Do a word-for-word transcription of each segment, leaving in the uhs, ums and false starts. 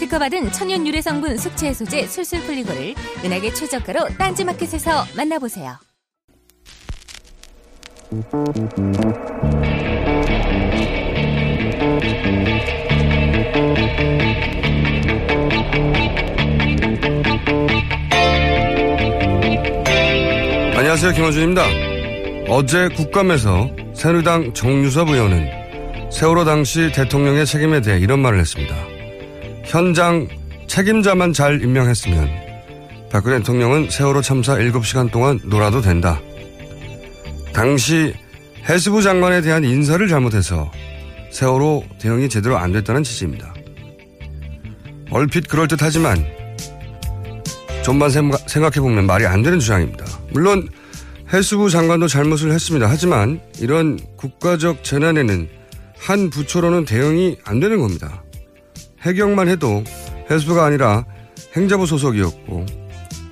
특허받은 천연 유래 성분 숙취 해소제 술술 풀리고를 은하계 최저가로 딴지마켓에서 만나보세요. 안녕하세요, 김원준입니다. 어제 국감에서 새누리당 정유섭 의원은 세월호 당시 대통령의 책임에 대해 이런 말을 했습니다. 현장 책임자만 잘 임명했으면 박근혜 대통령은 세월호 참사 일곱 시간 동안 놀아도 된다. 당시 해수부 장관에 대한 인사를 잘못해서 세월호 대응이 제대로 안 됐다는 지지입니다. 얼핏 그럴듯하지만 전반 생각해보면 말이 안 되는 주장입니다. 물론 해수부 장관도 잘못을 했습니다. 하지만 이런 국가적 재난에는 한 부처로는 대응이 안 되는 겁니다. 해경만 해도 해수부가 아니라 행자부 소속이었고,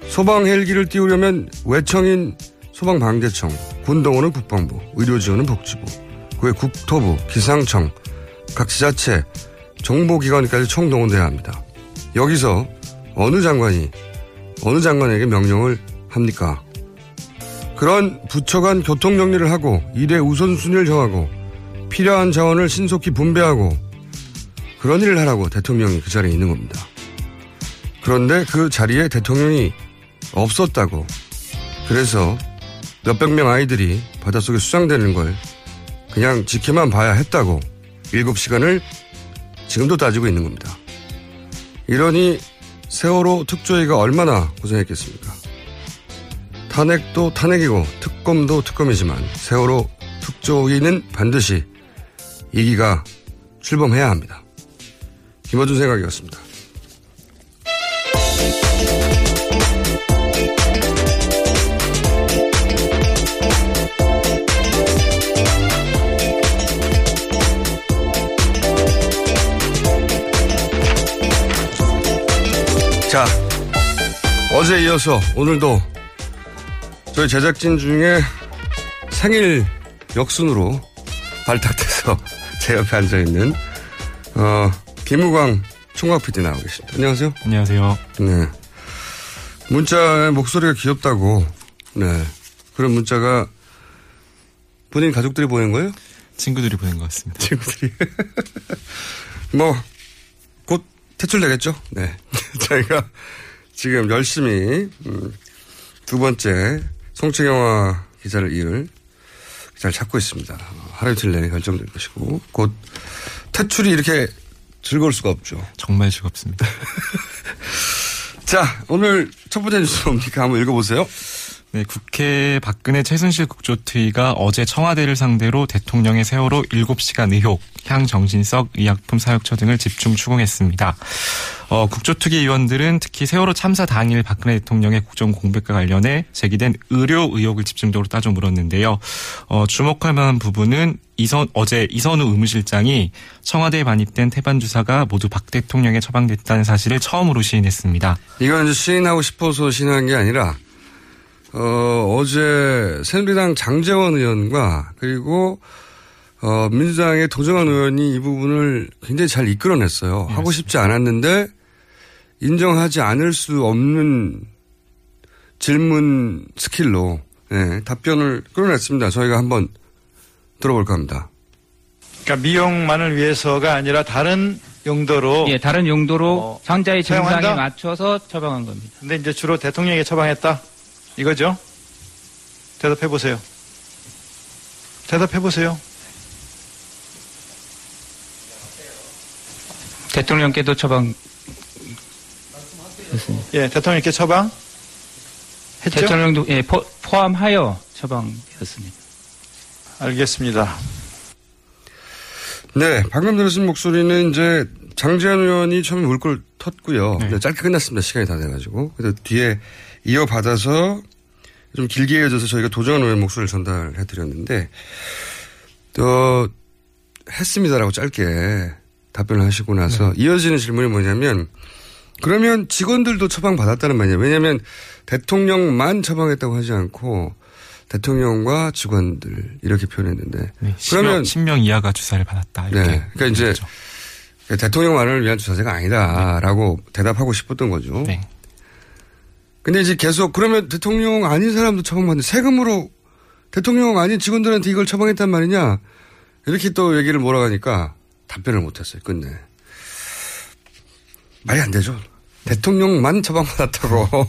소방 헬기를 띄우려면 외청인 소방방재청, 군동원은 국방부, 의료지원은 복지부, 그외 국토부, 기상청, 각 지자체, 정보기관까지 총동원돼야 합니다. 여기서 어느 장관이 어느 장관에게 명령을 합니까? 그런 부처 간 교통정리를 하고 일의 우선순위를 정하고 필요한 자원을 신속히 분배하고 그런 일을 하라고 대통령이 그 자리에 있는 겁니다. 그런데 그 자리에 대통령이 없었다고, 그래서 몇백 명 아이들이 바닷속에 수상되는 걸 그냥 지켜만 봐야 했다고 일곱 시간을 지금도 따지고 있는 겁니다. 이러니 세월호 특조위가 얼마나 고생했겠습니까? 탄핵도 탄핵이고 특검도 특검이지만 세월호 특조위는 반드시 이기가 출범해야 합니다. 김어준 생각이었습니다. 자, 어제 이어서 오늘도 저희 제작진 중에 생일 역순으로 발탁돼서 제 옆에 앉아있는 어. 김우광 총각 피디 나오고 계십니다. 안녕하세요. 안녕하세요. 네. 문자에 목소리가 귀엽다고. 네. 그런 문자가 본인 가족들이 보낸 거예요? 친구들이 보낸 것 같습니다. 친구들이. 뭐, 곧 퇴출되겠죠? 네. 저희가 지금 열심히, 음, 두 번째 성추영화 기자를 이을 기자를 찾고 있습니다. 하루 이틀 내에 결정될 것이고, 곧 퇴출이 이렇게 즐거울 수가 없죠. 정말 즐겁습니다. 자, 오늘 첫 번째 뉴스 뭡니까? 한번 읽어보세요. 네, 국회 박근혜 최순실 국조특위가 어제 청와대를 상대로 대통령의 세월호 일곱 시간 의혹, 향정신석, 의약품 사육처 등을 집중 추궁했습니다. 어, 국조특위 의원들은 특히 세월호 참사 당일 박근혜 대통령의 국정 공백과 관련해 제기된 의료 의혹을 집중적으로 따져 물었는데요. 어, 주목할 만한 부분은 이선, 어제 이선우 의무실장이 청와대에 반입된 태반 주사가 모두 박 대통령에 처방됐다는 사실을 처음으로 시인했습니다. 이건 시인하고 싶어서 시인한 게 아니라 어, 어제 새누리당 장제원 의원과 그리고 어, 민주당의 도정환 의원이 이 부분을 굉장히 잘 이끌어냈어요. 맞습니다. 하고 싶지 않았는데 인정하지 않을 수 없는 질문 스킬로 네, 답변을 끌어냈습니다. 저희가 한번 들어볼까 합니다. 그러니까 미용만을 위해서가 아니라 다른 용도로. 예, 다른 용도로 어, 상자의 증상에 사용한다? 맞춰서 처방한 겁니다. 근데 이제 주로 대통령에게 처방했다? 이거죠? 대답해보세요. 대답해보세요. 대통령께도 처방. 말씀하세요. 예, 대통령께 처방? 했죠? 대통령도, 예, 포, 포함하여 처방했습니다. 알겠습니다. 네, 방금 들으신 목소리는 이제 장제원 의원이 처음에 물꼬를 텄고요. 네. 네, 짧게 끝났습니다. 시간이 다 돼가지고. 그래서 뒤에 이어받아서 좀 길게 이어져서 저희가 도정환 의원 목소리를 전달해드렸는데, 또 했습니다라고 짧게 답변을 하시고 나서 네. 이어지는 질문이 뭐냐면, 그러면 직원들도 처방받았다는 말이에요. 왜냐하면 대통령만 처방했다고 하지 않고 대통령과 직원들 이렇게 표현했는데. 네, 십 명, 그러면 십 명 이하가 주사를 받았다. 이렇게 네, 그러니까 이제 거죠. 대통령만을 위한 주사제가 아니다라고 네. 대답하고 싶었던 거죠. 네. 근데 이제 계속 그러면 대통령 아닌 사람도 처방받는데 세금으로 대통령 아닌 직원들한테 이걸 처방했단 말이냐 이렇게 또 얘기를 몰아가니까 답변을 못했어요. 끝내 말이 안 되죠. 대통령만 처방받았다고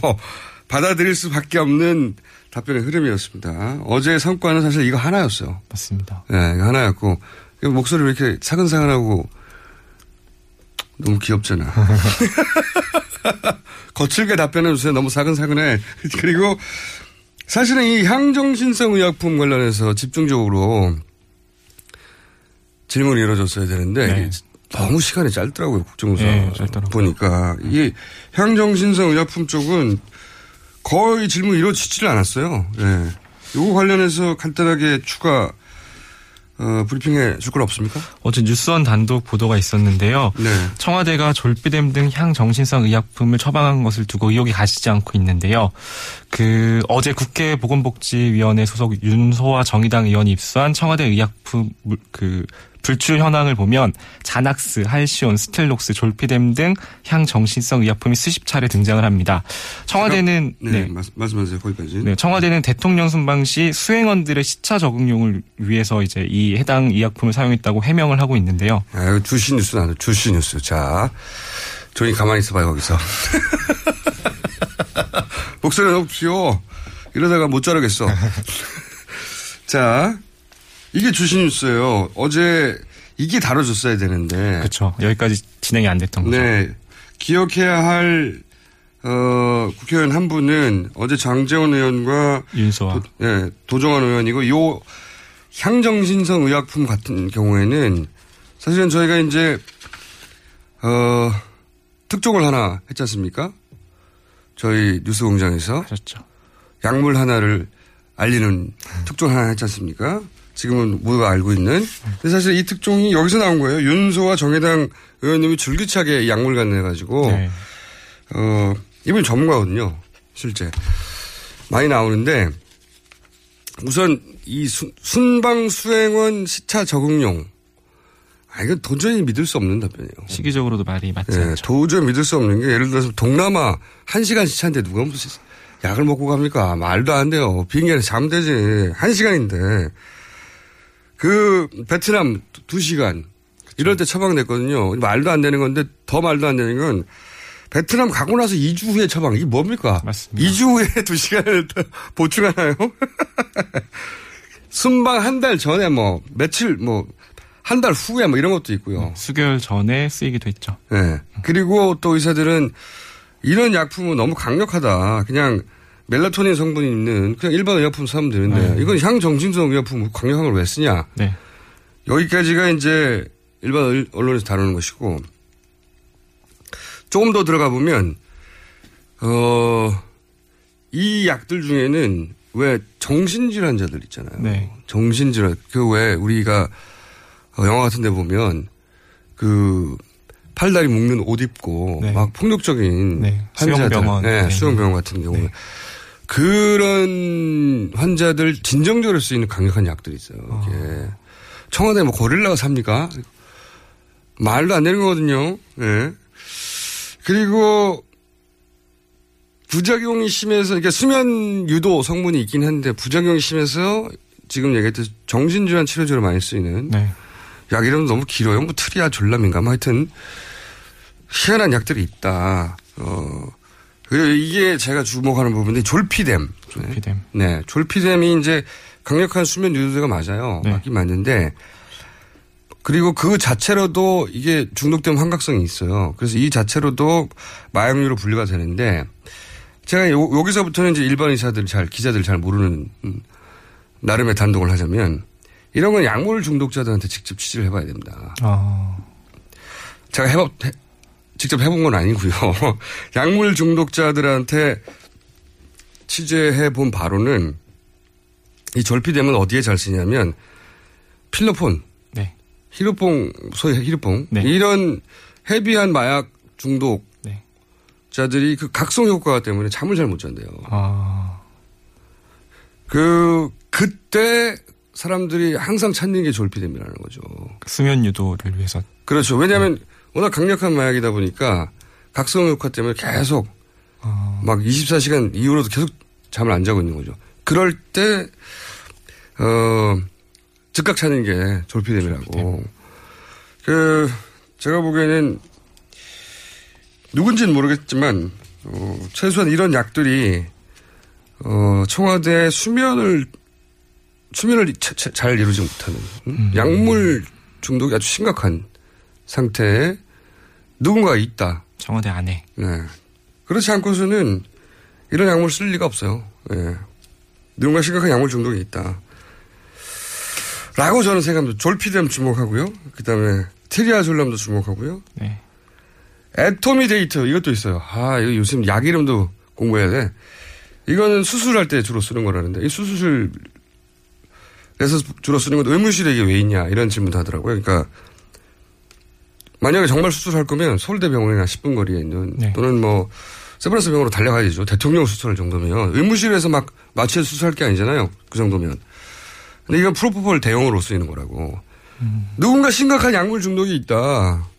받아들일 수밖에 없는 답변의 흐름이었습니다. 어제의 성과는 사실 이거 하나였어요. 맞습니다. 네, 이거 하나였고 목소리 왜 이렇게 사근사근하고 너무 귀엽잖아. 거칠게 답변해주세요. 너무 사근사근해. 그리고 사실은 이 향정신성 의약품 관련해서 집중적으로 질문이 이루어졌어야 되는데 네. 너무 시간이 짧더라고요. 국정조사 네, 보니까. 이 향정신성 의약품 쪽은 거의 질문이 이루어지질 않았어요. 네. 이거 관련해서 간단하게 추가 어, 브리핑해 줄 건 없습니까? 어제 뉴스원 단독 보도가 있었는데요. 네. 청와대가 졸피뎀 등 향정신성 의약품을 처방한 것을 두고 의혹이 가시지 않고 있는데요. 그 어제 국회 보건복지위원회 소속 윤소아 정의당 의원이 입수한 청와대 의약품 그 불출 현황을 보면 자낙스, 할시온, 스틸록스, 졸피뎀 등 향정신성 의약품이 수십 차례 등장을 합니다. 청와대는 제가, 네, 네. 말씀, 말씀하세요. 거기까지. 네, 청와대는 대통령 순방 시 수행원들의 시차 적응용을 위해서 이제 이 해당 의약품을 사용했다고 해명을 하고 있는데요. 아, 주시 뉴스 나눠. 주시 뉴스. 자, 조용히 가만히 있어봐요 거기서. 목소리 넣읍시오. 이러다가 못 자르겠어. 자. 이게 주신 뉴스예요. 어제 이게 다뤄졌어야 되는데. 그렇죠. 여기까지 진행이 안 됐던 거죠. 네. 기억해야 할 어, 국회의원 한 분은 어제 장제원 의원과 윤소아. 네, 도정환 의원이고 요 향정신성 의약품 같은 경우에는 사실은 저희가 이제 어, 특종을 하나 했지 않습니까? 저희 뉴스공장에서. 그렇죠. 약물 하나를 알리는 음. 특종 하나 했지 않습니까? 지금은 모두가 알고 있는. 근데 사실 이 특종이 여기서 나온 거예요. 윤소아 정의당 의원님이 줄기차게 약물 간내가지고 네. 어, 이분이 전문가거든요. 실제. 많이 나오는데 우선 이 수, 순방 수행원 시차 적응용. 아, 이건 도저히 믿을 수 없는 답변이에요. 시기적으로도 말이 맞지 네, 않죠. 도저히 믿을 수 없는 게 예를 들어서 동남아 한 시간 시차인데 누가 무슨 약을 먹고 갑니까? 말도 안 돼요. 비행기 안에 자면 되지. 한 시간인데. 그 베트남 두 시간 그쵸. 이럴 때 처방됐거든요. 말도 안 되는 건데 더 말도 안 되는 건 베트남 가고 나서 이 주 후에 처방. 이게 뭡니까? 맞습니다. 이 주 후에 두 시간을 보충하나요? 순방 한 달 전에 뭐 며칠 뭐 한 달 후에 뭐 이런 것도 있고요. 네, 수개월 전에 쓰이기도 했죠. 네. 그리고 또 의사들은 이런 약품은 너무 강력하다. 그냥 멜라토닌 성분이 있는 그냥 일반 의약품 사면 되는데 네. 이건 향정신성 의약품 강력한 걸 왜 쓰냐. 네. 여기까지가 이제 일반 언론에서 다루는 것이고 조금 더 들어가 보면 어, 이 약들 중에는 왜 정신질환자들 있잖아요. 네. 정신질환. 그 왜 우리가 영화 같은 데 보면 그 팔다리 묶는 옷 입고 네. 막 폭력적인 네. 환자들. 수용병원. 네. 수용병원 같은 경우에. 네. 그런 환자들 진정제로 쓰이는 강력한 약들이 있어요. 아. 예. 청와대 뭐 고릴라가 삽니까? 말도 안 되는 거거든요. 예. 그리고 부작용이 심해서 그러니까 수면 유도 성분이 있긴 한데 부작용이 심해서 지금 얘기했듯이 정신질환 치료제로 많이 쓰이는 네. 약 이름도 너무 길어요. 뭐 트리아 졸라민가 뭐 하여튼 희한한 약들이 있다. 어 그리고 이게 제가 주목하는 부분인데 졸피뎀. 졸피뎀. 네, 네. 졸피뎀이 이제 강력한 수면 유도제가 맞아요. 네. 맞긴 맞는데 그리고 그 자체로도 이게 중독되면 환각성이 있어요. 그래서 이 자체로도 마약류로 분류가 되는데. 제가 요, 여기서부터는 이제 일반 의사들 잘, 기자들 잘 모르는, 음, 나름의 단독을 하자면, 이런 건 약물 중독자들한테 직접 취재를 해봐야 됩니다. 아. 제가 해봐, 해, 직접 해본 건 아니고요. 약물 중독자들한테 취재해본 바로는, 이 졸피뎀은 어디에 잘 쓰냐면, 필로폰, 네. 히로뽕, 소위 히로뽕, 네. 이런 헤비한 마약 중독, 자들이 그 각성 효과 때문에 잠을 잘 못 잔대요. 아. 그, 그때 사람들이 항상 찾는 게 졸피뎀이라는 거죠. 수면 유도를 위해서. 그렇죠. 왜냐하면 네. 워낙 강력한 마약이다 보니까 각성 효과 때문에 계속 아. 막 이십사 시간 이후로도 계속 잠을 안 자고 있는 거죠. 그럴 때, 어, 즉각 찾는 게 졸피뎀이라고. 졸피뎀. 그, 제가 보기에는 누군지는 모르겠지만 어, 최소한 이런 약들이 어, 청와대 수면을 수면을 차, 차, 잘 이루지 못하는 음. 약물 중독이 아주 심각한 상태에 누군가가 있다. 청와대 안에. 네. 그렇지 않고서는 이런 약물 쓸 리가 없어요. 네. 누군가 심각한 약물 중독이 있다. 라고 저는 생각합니다. 졸피뎀 주목하고요. 그다음에 트리아졸람도 주목하고요. 네. 애토미 데이트 이것도 있어요. 아 이거 요즘 약 이름도 공부해야 돼. 이거는 수술할 때 주로 쓰는 거라는데 이 수술에서 주로 쓰는 건 의무실에 이게 왜 있냐 이런 질문도 하더라고요. 그러니까 만약에 정말 수술할 거면 서울대병원이나 십 분 거리에 있는 네. 또는 뭐 세브란스 병원으로 달려가야죠. 대통령 수술할 정도면 의무실에서 막 마취해서 수술할 게 아니잖아요. 그 정도면. 근데 이건 프로포폴 대용으로 쓰이는 거라고. 음. 누군가 심각한 약물 중독이 있다.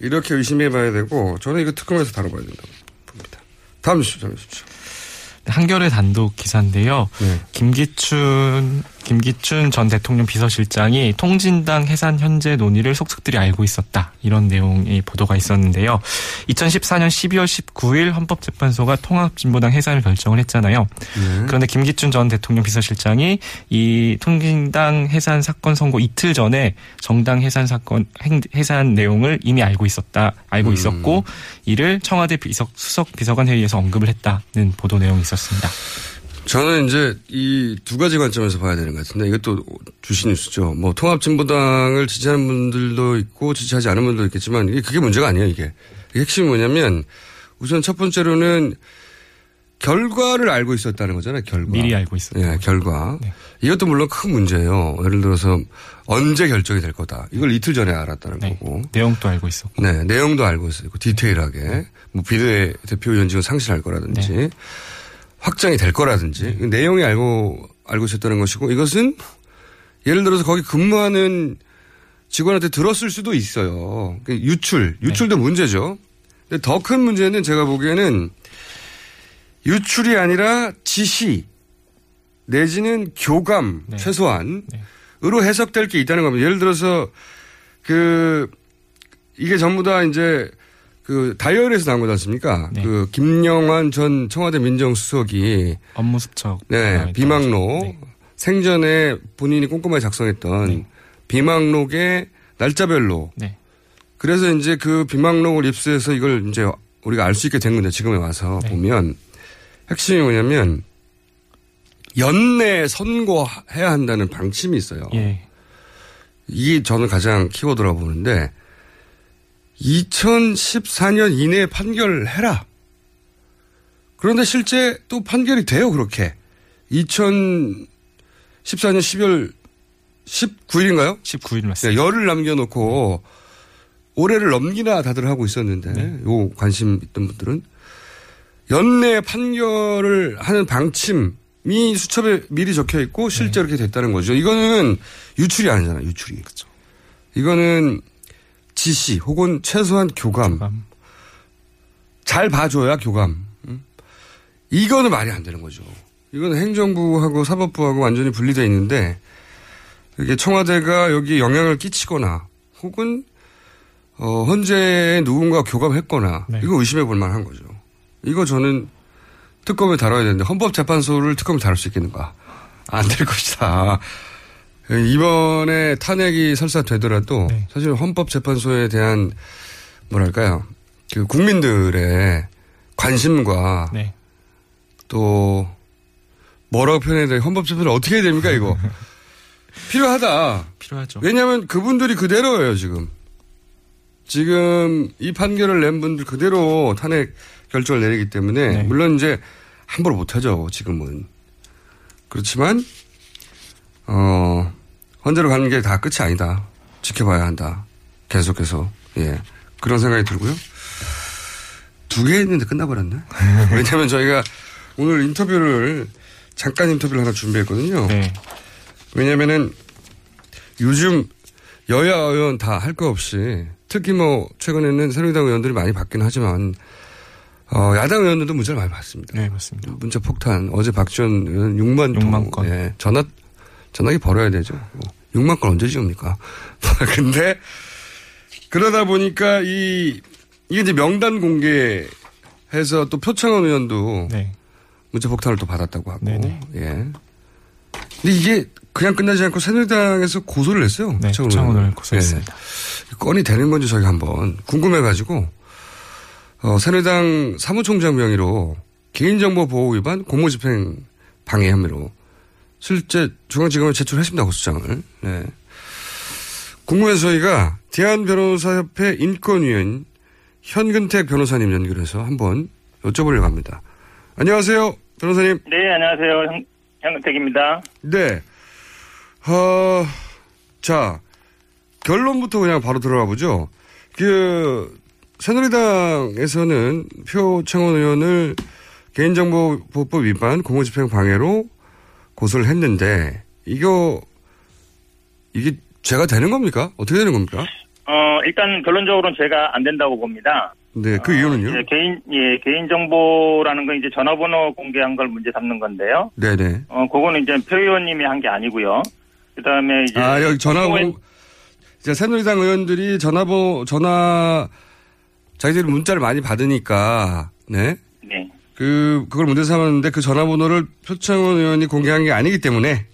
이렇게 의심해봐야 되고 저는 이거 특검에서 다뤄봐야 된다고 봅니다. 다음 뉴스 전해주십시오. 한겨레 단독 기사인데요. 네. 김기춘 김기춘 전 대통령 비서실장이 통진당 해산 현재 논의를 속속들이 알고 있었다. 이런 내용의 보도가 있었는데요. 이천십사 년 십이월 십구일 헌법재판소가 통합진보당 해산을 결정을 했잖아요. 네. 그런데 김기춘 전 대통령 비서실장이 이 통진당 해산 사건 선고 이틀 전에 정당 해산 사건 해산 내용을 이미 알고 있었다. 알고 음. 있었고 이를 청와대 비석, 수석 비서관 회의에서 언급을 했다는 보도 내용이 있었습니다. 저는 이제 이 두 가지 관점에서 봐야 되는 것 같은데 이것도 주신 뉴스죠. 뭐 통합진보당을 지지하는 분들도 있고 지지하지 않은 분들도 있겠지만 이게 그게 문제가 아니에요. 이게 핵심이 뭐냐면 우선 첫 번째로는 결과를 알고 있었다는 거잖아요. 결과. 미리 알고 있었다. 네, 결과. 네. 이것도 물론 큰 문제예요. 예를 들어서 언제 결정이 될 거다. 이걸 이틀 전에 알았다는 네. 거고. 내용도 알고 있었고. 네, 내용도 알고 있었고 디테일하게. 네. 뭐 비례대표 연직은 상실할 거라든지. 네. 확정이 될 거라든지 네. 내용이 알고 알고 있었다는 것이고 이것은 예를 들어서 거기 근무하는 직원한테 들었을 수도 있어요. 유출, 유출도 네. 문제죠. 근데 더 큰 문제는 제가 보기에는 유출이 아니라 지시 내지는 교감 네. 최소한으로 네. 해석될 게 있다는 겁니다. 예를 들어서 그 이게 전부 다 이제 그 다이어리에서 나온 거지 않습니까? 네. 그 김영환 전 청와대 민정수석이 업무 수첩, 네 비망록 네. 생전에 본인이 꼼꼼하게 작성했던 네. 비망록의 날짜별로. 네. 그래서 이제 그 비망록을 입수해서 이걸 이제 우리가 알 수 있게 된 건데 지금에 와서 네. 보면 핵심이 뭐냐면 연내 선고해야 한다는 방침이 있어요. 예. 이게 저는 가장 키워드라고 보는데 이천십사 년 이내에 판결해라. 그런데 실제 또 판결이 돼요, 그렇게. 이천십사 년 십이월 십구일인가요? 십구 일 맞습니다. 네, 열흘 남겨놓고 올해를 넘기나 다들 하고 있었는데 네. 요 관심 있던 분들은 연내 판결을 하는 방침이 수첩에 미리 적혀 있고 실제 네. 이렇게 됐다는 거죠. 이거는 유출이 아니잖아요. 유출이. 그렇죠. 이거는 지시 혹은 최소한 교감. 교감. 잘 봐줘야 교감. 응? 이거는 말이 안 되는 거죠. 이건 행정부하고 사법부하고 완전히 분리되어 있는데 이게 청와대가 여기에 영향을 끼치거나 혹은 어, 헌재에 누군가 교감했거나 네. 이거 의심해 볼 만한 거죠. 이거 저는 특검에 다뤄야 되는데 헌법재판소를 특검에 다룰 수 있겠는가. 안 될 것이다. 이번에 탄핵이 설사 되더라도 네. 사실 헌법재판소에 대한 뭐랄까요. 그 국민들의 관심과 네. 또 뭐라고 표현해야 돼요? 헌법재판소를 어떻게 해야 됩니까 이거. 필요하다. 필요하죠. 왜냐하면 그분들이 그대로예요 지금. 지금 이 판결을 낸 분들 그대로 탄핵 결정을 내리기 때문에 네. 물론 이제 함부로 못하죠 지금은. 그렇지만 어, 헌재로 가는 게 다 끝이 아니다. 지켜봐야 한다. 계속해서. 예. 그런 생각이 들고요. 두 개 있는데 끝나버렸네. 왜냐하면 저희가 오늘 인터뷰를 잠깐 인터뷰를 하나 준비했거든요. 네. 왜냐면은 요즘 여야 의원 다 할 거 없이 특히 뭐 최근에는 새누리당 의원들이 많이 받긴 하지만 어, 야당 의원들도 문자를 많이 받습니다. 네, 맞습니다. 문자 폭탄. 어제 박지원 의원 육만 통. 예, 전화, 전화기 벌어야 되죠. 육만 건 언제 지웁니까? 근데 그러다 보니까 이, 이게 이제 명단 공개해서 또 표창원 의원도 네. 문자 폭탄을 또 받았다고 하고. 네네. 예. 근데 이게 그냥 끝나지 않고 새누리당에서 고소를 했어요. 네, 표창원을 고소했습니다. 네. 건이 되는 건지 저희가 한번 궁금해가지고 어, 새누리당 사무총장 명의로 개인정보보호 위반 공무집행 방해 혐의로 실제 중앙지검에 제출했습니다. 고소장을. 네. 궁금해서 저희가 대한변호사협회 인권위원 현근택 변호사님 연결해서 한번 여쭤보려고 합니다. 안녕하세요, 변호사님. 네, 안녕하세요. 현, 현근택입니다. 네. 어, 자, 결론부터 그냥 바로 들어가 보죠. 그, 새누리당에서는 표창원 의원을 개인정보보호법 위반 공무집행 방해로 고소를 했는데, 이거, 이게 죄가 되는 겁니까? 어떻게 되는 겁니까? 어, 일단 결론적으로는 죄가 안 된다고 봅니다. 네, 그 이유는요? 어, 개인, 예, 개인정보라는 건 이제 전화번호 공개한 걸 문제 삼는 건데요. 네네. 어, 그거는 이제 표 의원님이 한 게 아니고요. 그 다음에 이제. 아, 여기 전화번호. 이제 새누리당 의원들이 전화번호, 전화, 자기들이 문자를 많이 받으니까, 네. 네. 그, 그걸 문제 삼았는데 그 전화번호를 표창원 의원이 공개한 게 아니기 때문에.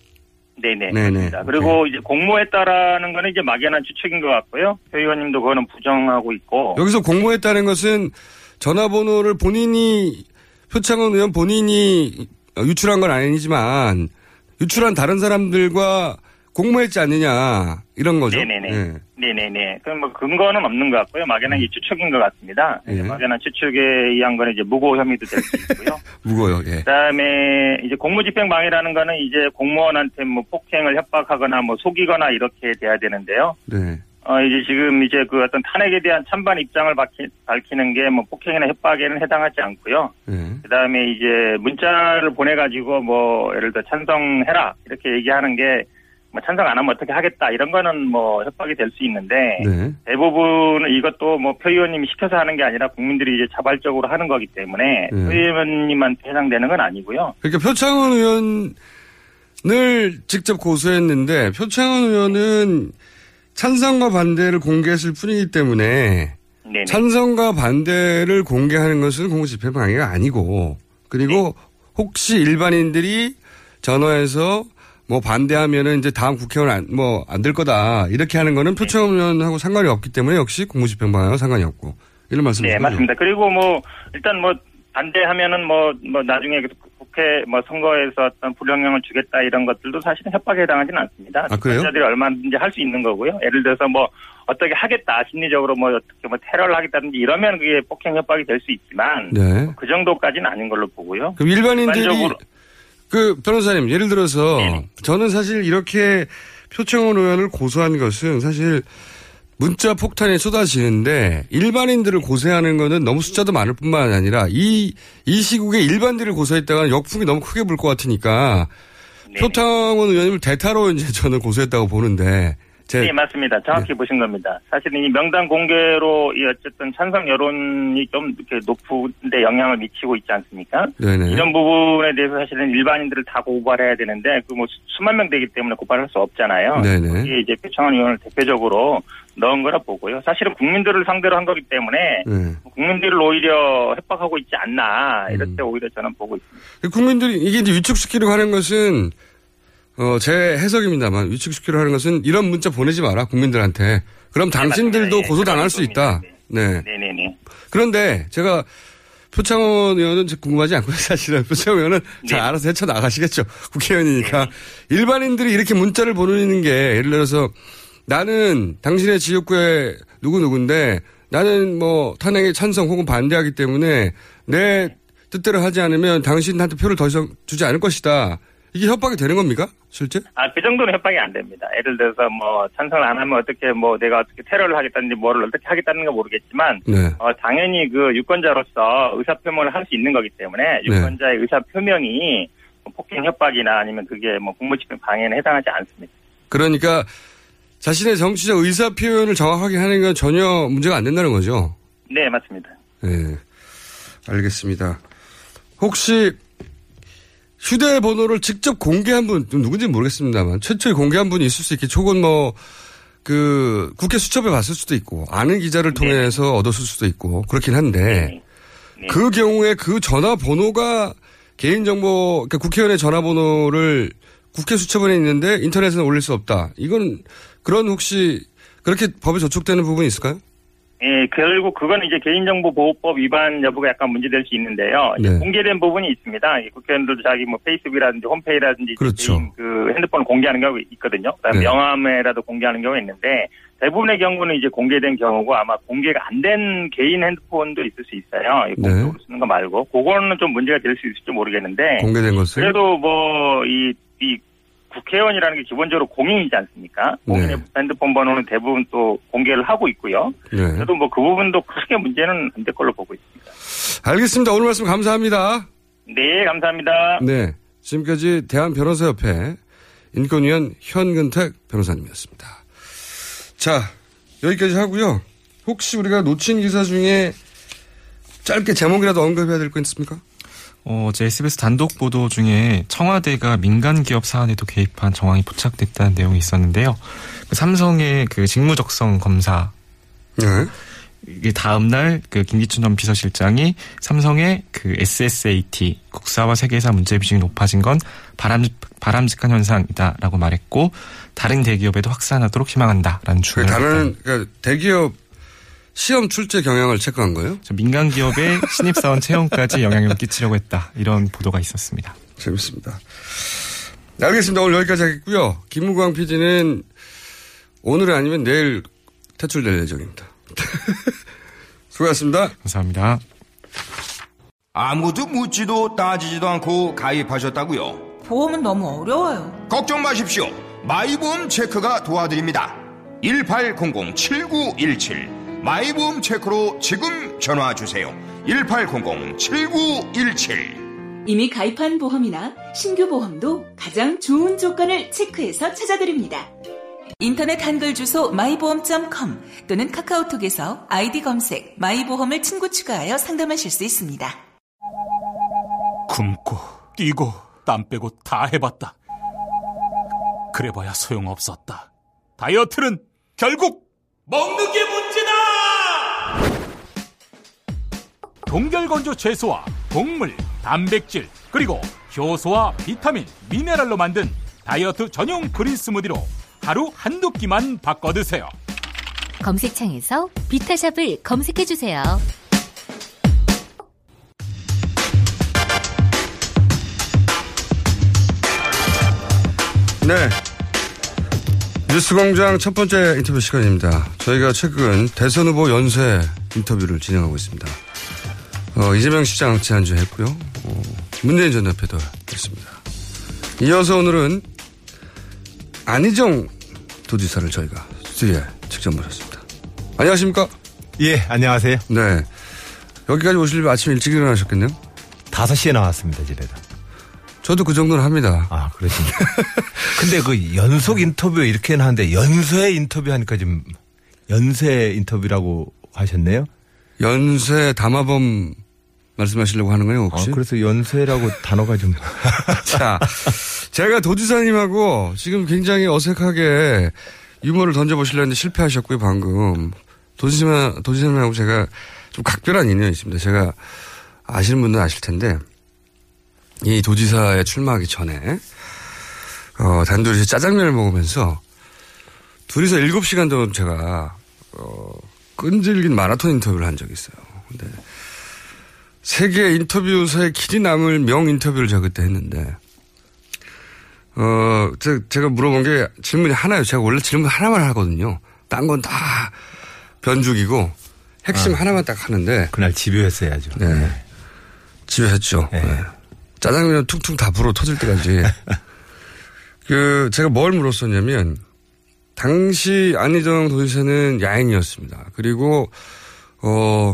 네네. 네네. 그리고 오케이. 이제 공모했다라는 거는 이제 막연한 추측인 것 같고요. 표 의원님도 그거는 부정하고 있고. 여기서 공모했다는 것은 전화번호를 본인이, 표창원 의원 본인이 유출한 건 아니지만 유출한 다른 사람들과 공모했지 않느냐, 이런 거죠. 네네네. 네. 네네네. 그럼 뭐 근거는 없는 것 같고요. 막연한 게 추측인 것 같습니다. 예. 막연한 추측에 의한 거는 이제 무고 혐의도 될 수 있고요. 무고요, 예. 그 다음에 이제 공무집행 방해라는 거는 이제 공무원한테 뭐 폭행을 협박하거나 뭐 속이거나 이렇게 돼야 되는데요. 네. 어, 이제 지금 이제 그 어떤 탄핵에 대한 찬반 입장을 밝히, 밝히는 게 뭐 폭행이나 협박에는 해당하지 않고요. 네. 그 다음에 이제 문자를 보내가지고 뭐 예를 들어 찬성해라. 이렇게 얘기하는 게 뭐 찬성 안 하면 어떻게 하겠다 이런 거는 뭐 협박이 될 수 있는데 네. 대부분은 이것도 뭐 표 의원님이 시켜서 하는 게 아니라 국민들이 이제 자발적으로 하는 거기 때문에 네. 표 의원님한테 해당되는 건 아니고요. 그러니까 표창원 의원을 직접 고소했는데 표창원 의원은 찬성과 반대를 공개했을 뿐이기 때문에 네네. 찬성과 반대를 공개하는 것은 공무집행 방해가 아니고 그리고 네. 혹시 일반인들이 전화해서 뭐 반대하면은 이제 다음 국회의원 안, 뭐 안 될 거다 이렇게 하는 거는 표창원 의원하고 상관이 없기 때문에 역시 공무집행 방해와 상관이 없고 이런 말씀이시죠? 네, 맞습니다. 그리고 뭐 일단 뭐 반대하면은 뭐, 뭐, 나중에 국회 뭐 선거에서 어떤 불형령을 주겠다 이런 것들도 사실은 협박에 해당하지는 않습니다. 아, 그래요? 남자들이 얼마든지 할 수 있는 거고요. 예를 들어서 뭐, 어떻게 하겠다, 심리적으로 뭐, 어떻게 뭐, 테러를 하겠다든지 이러면 그게 폭행 협박이 될 수 있지만. 네. 뭐 그 정도까지는 아닌 걸로 보고요. 그럼 일반인들이. 일반적으로 그, 변호사님, 예를 들어서. 네. 저는 사실 이렇게 표창원 의원을 고소한 것은 사실 문자 폭탄이 쏟아지는데 일반인들을 고소하는 거는 너무 숫자도 많을 뿐만 아니라 이, 이 시국에 일반인들을 고소했다가는 역풍이 너무 크게 불 것 같으니까. 네. 표창원 의원님을 대타로 이제 저는 고소했다고 보는데. 제... 네, 맞습니다. 정확히 네. 보신 겁니다. 사실은 이 명단 공개로 이 어쨌든 찬성 여론이 좀 이렇게 높은데 영향을 미치고 있지 않습니까? 네네. 이런 부분에 대해서 사실은 일반인들을 다 고발해야 되는데 그 뭐 수만 명 되기 때문에 고발할 수 없잖아요. 이게 이제 표창원 의원을 대표적으로 넣은 거라 보고요. 사실은 국민들을 상대로 한 거기 때문에 네. 국민들을 오히려 협박하고 있지 않나 이럴 때 음. 오히려 저는 보고 있습니다. 국민들이 이게 이제 위축시키려고 하는 것은 어, 제 해석입니다만 위축시키려 하는 것은 이런 문자 보내지 마라 국민들한테. 그럼 네, 당신들도 네, 고소당할 수 있다. 네. 네네네. 네. 그런데 제가 표창원 의원은 궁금하지 않고요. 사실은 표창원 의원은 네. 잘 알아서 헤쳐나가시겠죠. 국회의원이니까. 네. 일반인들이 이렇게 문자를 보내는 게 예를 들어서 나는 당신의 지역구에 누구누군데 나는 뭐 탄핵에 찬성 혹은 반대하기 때문에 내 네. 뜻대로 하지 않으면 당신한테 표를 더 이상 주지 않을 것이다. 이게 협박이 되는 겁니까? 실제? 아, 그 정도는 협박이 안 됩니다. 예를 들어서 뭐 찬성을 안 하면 어떻게 뭐 내가 어떻게 테러를 하겠다는지 뭐를 어떻게 하겠다는 건 모르겠지만 네. 어, 당연히 그 유권자로서 의사표명을 할 수 있는 거기 때문에 유권자의 네. 의사표명이 폭행 협박이나 아니면 그게 뭐 공무집행 방해는 해당하지 않습니다. 그러니까 자신의 정치적 의사표현을 정확하게 하는 건 전혀 문제가 안 된다는 거죠? 네, 맞습니다. 네, 알겠습니다. 혹시 휴대번호를 직접 공개한 분, 누군지는 모르겠습니다만, 최초에 공개한 분이 있을 수 있겠죠. 혹은 뭐, 그, 국회 수첩에 봤을 수도 있고, 아는 기자를 통해서 네. 얻었을 수도 있고, 그렇긴 한데, 네. 네. 그 경우에 그 전화번호가 개인정보, 그러니까 국회의원의 전화번호를 국회 수첩에 있는데 인터넷에는 올릴 수 없다. 이건, 그런 혹시, 그렇게 법에 저촉되는 부분이 있을까요? 예, 결국 그건 이제 개인정보보호법 위반 여부가 약간 문제될 수 있는데요. 이제 네. 공개된 부분이 있습니다. 국회의원들도 자기 뭐 페이스북이라든지 홈페이지라든지 그렇죠. 그 핸드폰을 공개하는 경우가 있거든요. 그다음에 네. 명함에라도 공개하는 경우가 있는데 대부분의 경우는 이제 공개된 경우고 아마 공개가 안 된 개인 핸드폰도 있을 수 있어요. 공적으로 네. 쓰는 거 말고 그거는 좀 문제가 될 수 있을지 모르겠는데 공개된 것은 그래도 뭐 이 이 국회의원이라는 게 기본적으로 공인이지 않습니까? 공인의 네. 핸드폰 번호는 대부분 또 공개를 하고 있고요. 네. 그래도 뭐 그 부분도 크게 문제는 안 될 걸로 보고 있습니다. 알겠습니다. 오늘 말씀 감사합니다. 네, 감사합니다. 네, 지금까지 대한변호사협회 인권위원 현근택 변호사님이었습니다. 자, 여기까지 하고요. 혹시 우리가 놓친 기사 중에 짧게 제목이라도 언급해야 될 거 있습니까? 어, 어제 에스비에스 단독 보도 중에 청와대가 민간 기업 사안에도 개입한 정황이 포착됐다는 내용이 있었는데요. 그 삼성의 그 직무적성 검사. 네. 이게 다음날 그 김기춘 전 비서실장이 삼성의 그 에스에스에이티, 국사와 세계사 문제 비중이 높아진 건 바람, 바람직한 현상이다라고 말했고, 다른 대기업에도 확산하도록 희망한다라는 주장을 했다. 다른, 그러니까 대기업, 시험 출제 경향을 체크한 거예요? 민간 기업의 신입사원 채용까지 영향을 끼치려고 했다. 이런 보도가 있었습니다. 재밌습니다. 네, 알겠습니다. 오늘 여기까지 하겠고요. 김우광 피디는 오늘은 아니면 내일 퇴출될 예정입니다. 수고하셨습니다. 감사합니다. 아무도 묻지도 따지지도 않고 가입하셨다고요? 보험은 너무 어려워요. 걱정 마십시오. 마이보험 체크가 도와드립니다. 일팔공공 칠구일칠 마이보험 체크로 지금 전화주세요. 일팔공공 칠구일칠 이미 가입한 보험이나 신규 보험도 가장 좋은 조건을 체크해서 찾아드립니다. 인터넷 한글 주소 마이보험 닷 컴 또는 카카오톡에서 아이디 검색 마이보험을 친구 추가하여 상담하실 수 있습니다. 굶고 뛰고 땀 빼고 다 해봤다. 그래봐야 소용없었다. 다이어트는 결국 먹는 게 문제다! 동결건조 채소와 곡물, 단백질, 그리고 효소와 비타민, 미네랄로 만든 다이어트 전용 그린 스무디로 하루 한두 끼만 바꿔 드세요. 검색창에서 비타샵을 검색해주세요. 네. 뉴스공장 첫 번째 인터뷰 시간입니다. 저희가 최근 대선 후보 연쇄 인터뷰를 진행하고 있습니다. 어, 이재명 시장 지난주에 했고요. 어, 문재인 전 대표도 했습니다. 이어서 오늘은 안희정 도지사를 저희가 스튜디오에 직접 모셨습니다. 안녕하십니까? 예, 안녕하세요. 네. 여기까지 오시려면 아침 일찍 일어나셨겠네요? 다섯 시에 나왔습니다, 집에다. 저도 그 정도는 합니다. 아, 그러십니까? 근데 그 연속 인터뷰 이렇게는 하는데 연쇄 인터뷰 하니까 지금 연쇄 인터뷰라고 하셨네요? 연쇄 담화범 말씀하시려고 하는 거예요, 혹시? 아, 그래서 연쇄라고 단어가 좀. 자, 제가 도지사님하고 지금 굉장히 어색하게 유머를 던져보시려 했는데 실패하셨고요, 방금. 도지사, 도지사님하고 제가 좀 각별한 인연이 있습니다. 제가 아시는 분들은 아실 텐데, 이 도지사에 출마하기 전에, 어, 단둘이 짜장면을 먹으면서 둘이서 일곱 시간 정도 제가, 어, 끈질긴 마라톤 인터뷰를 한 적이 있어요. 근데 세계 인터뷰사의 길이 남을 명 인터뷰를 제가 그때 했는데, 어, 제, 제가 물어본 게 질문이 하나예요. 제가 원래 질문 하나만 하거든요. 딴 건 다 변죽이고 핵심 아, 하나만 딱 하는데. 그날 집요했어야죠. 네. 네. 집요했죠. 네. 네. 짜장면 퉁퉁 다 불어 터질 때까지. 그, 제가 뭘 물었었냐면, 당시 안희정 도지사는 야행이었습니다. 그리고, 어,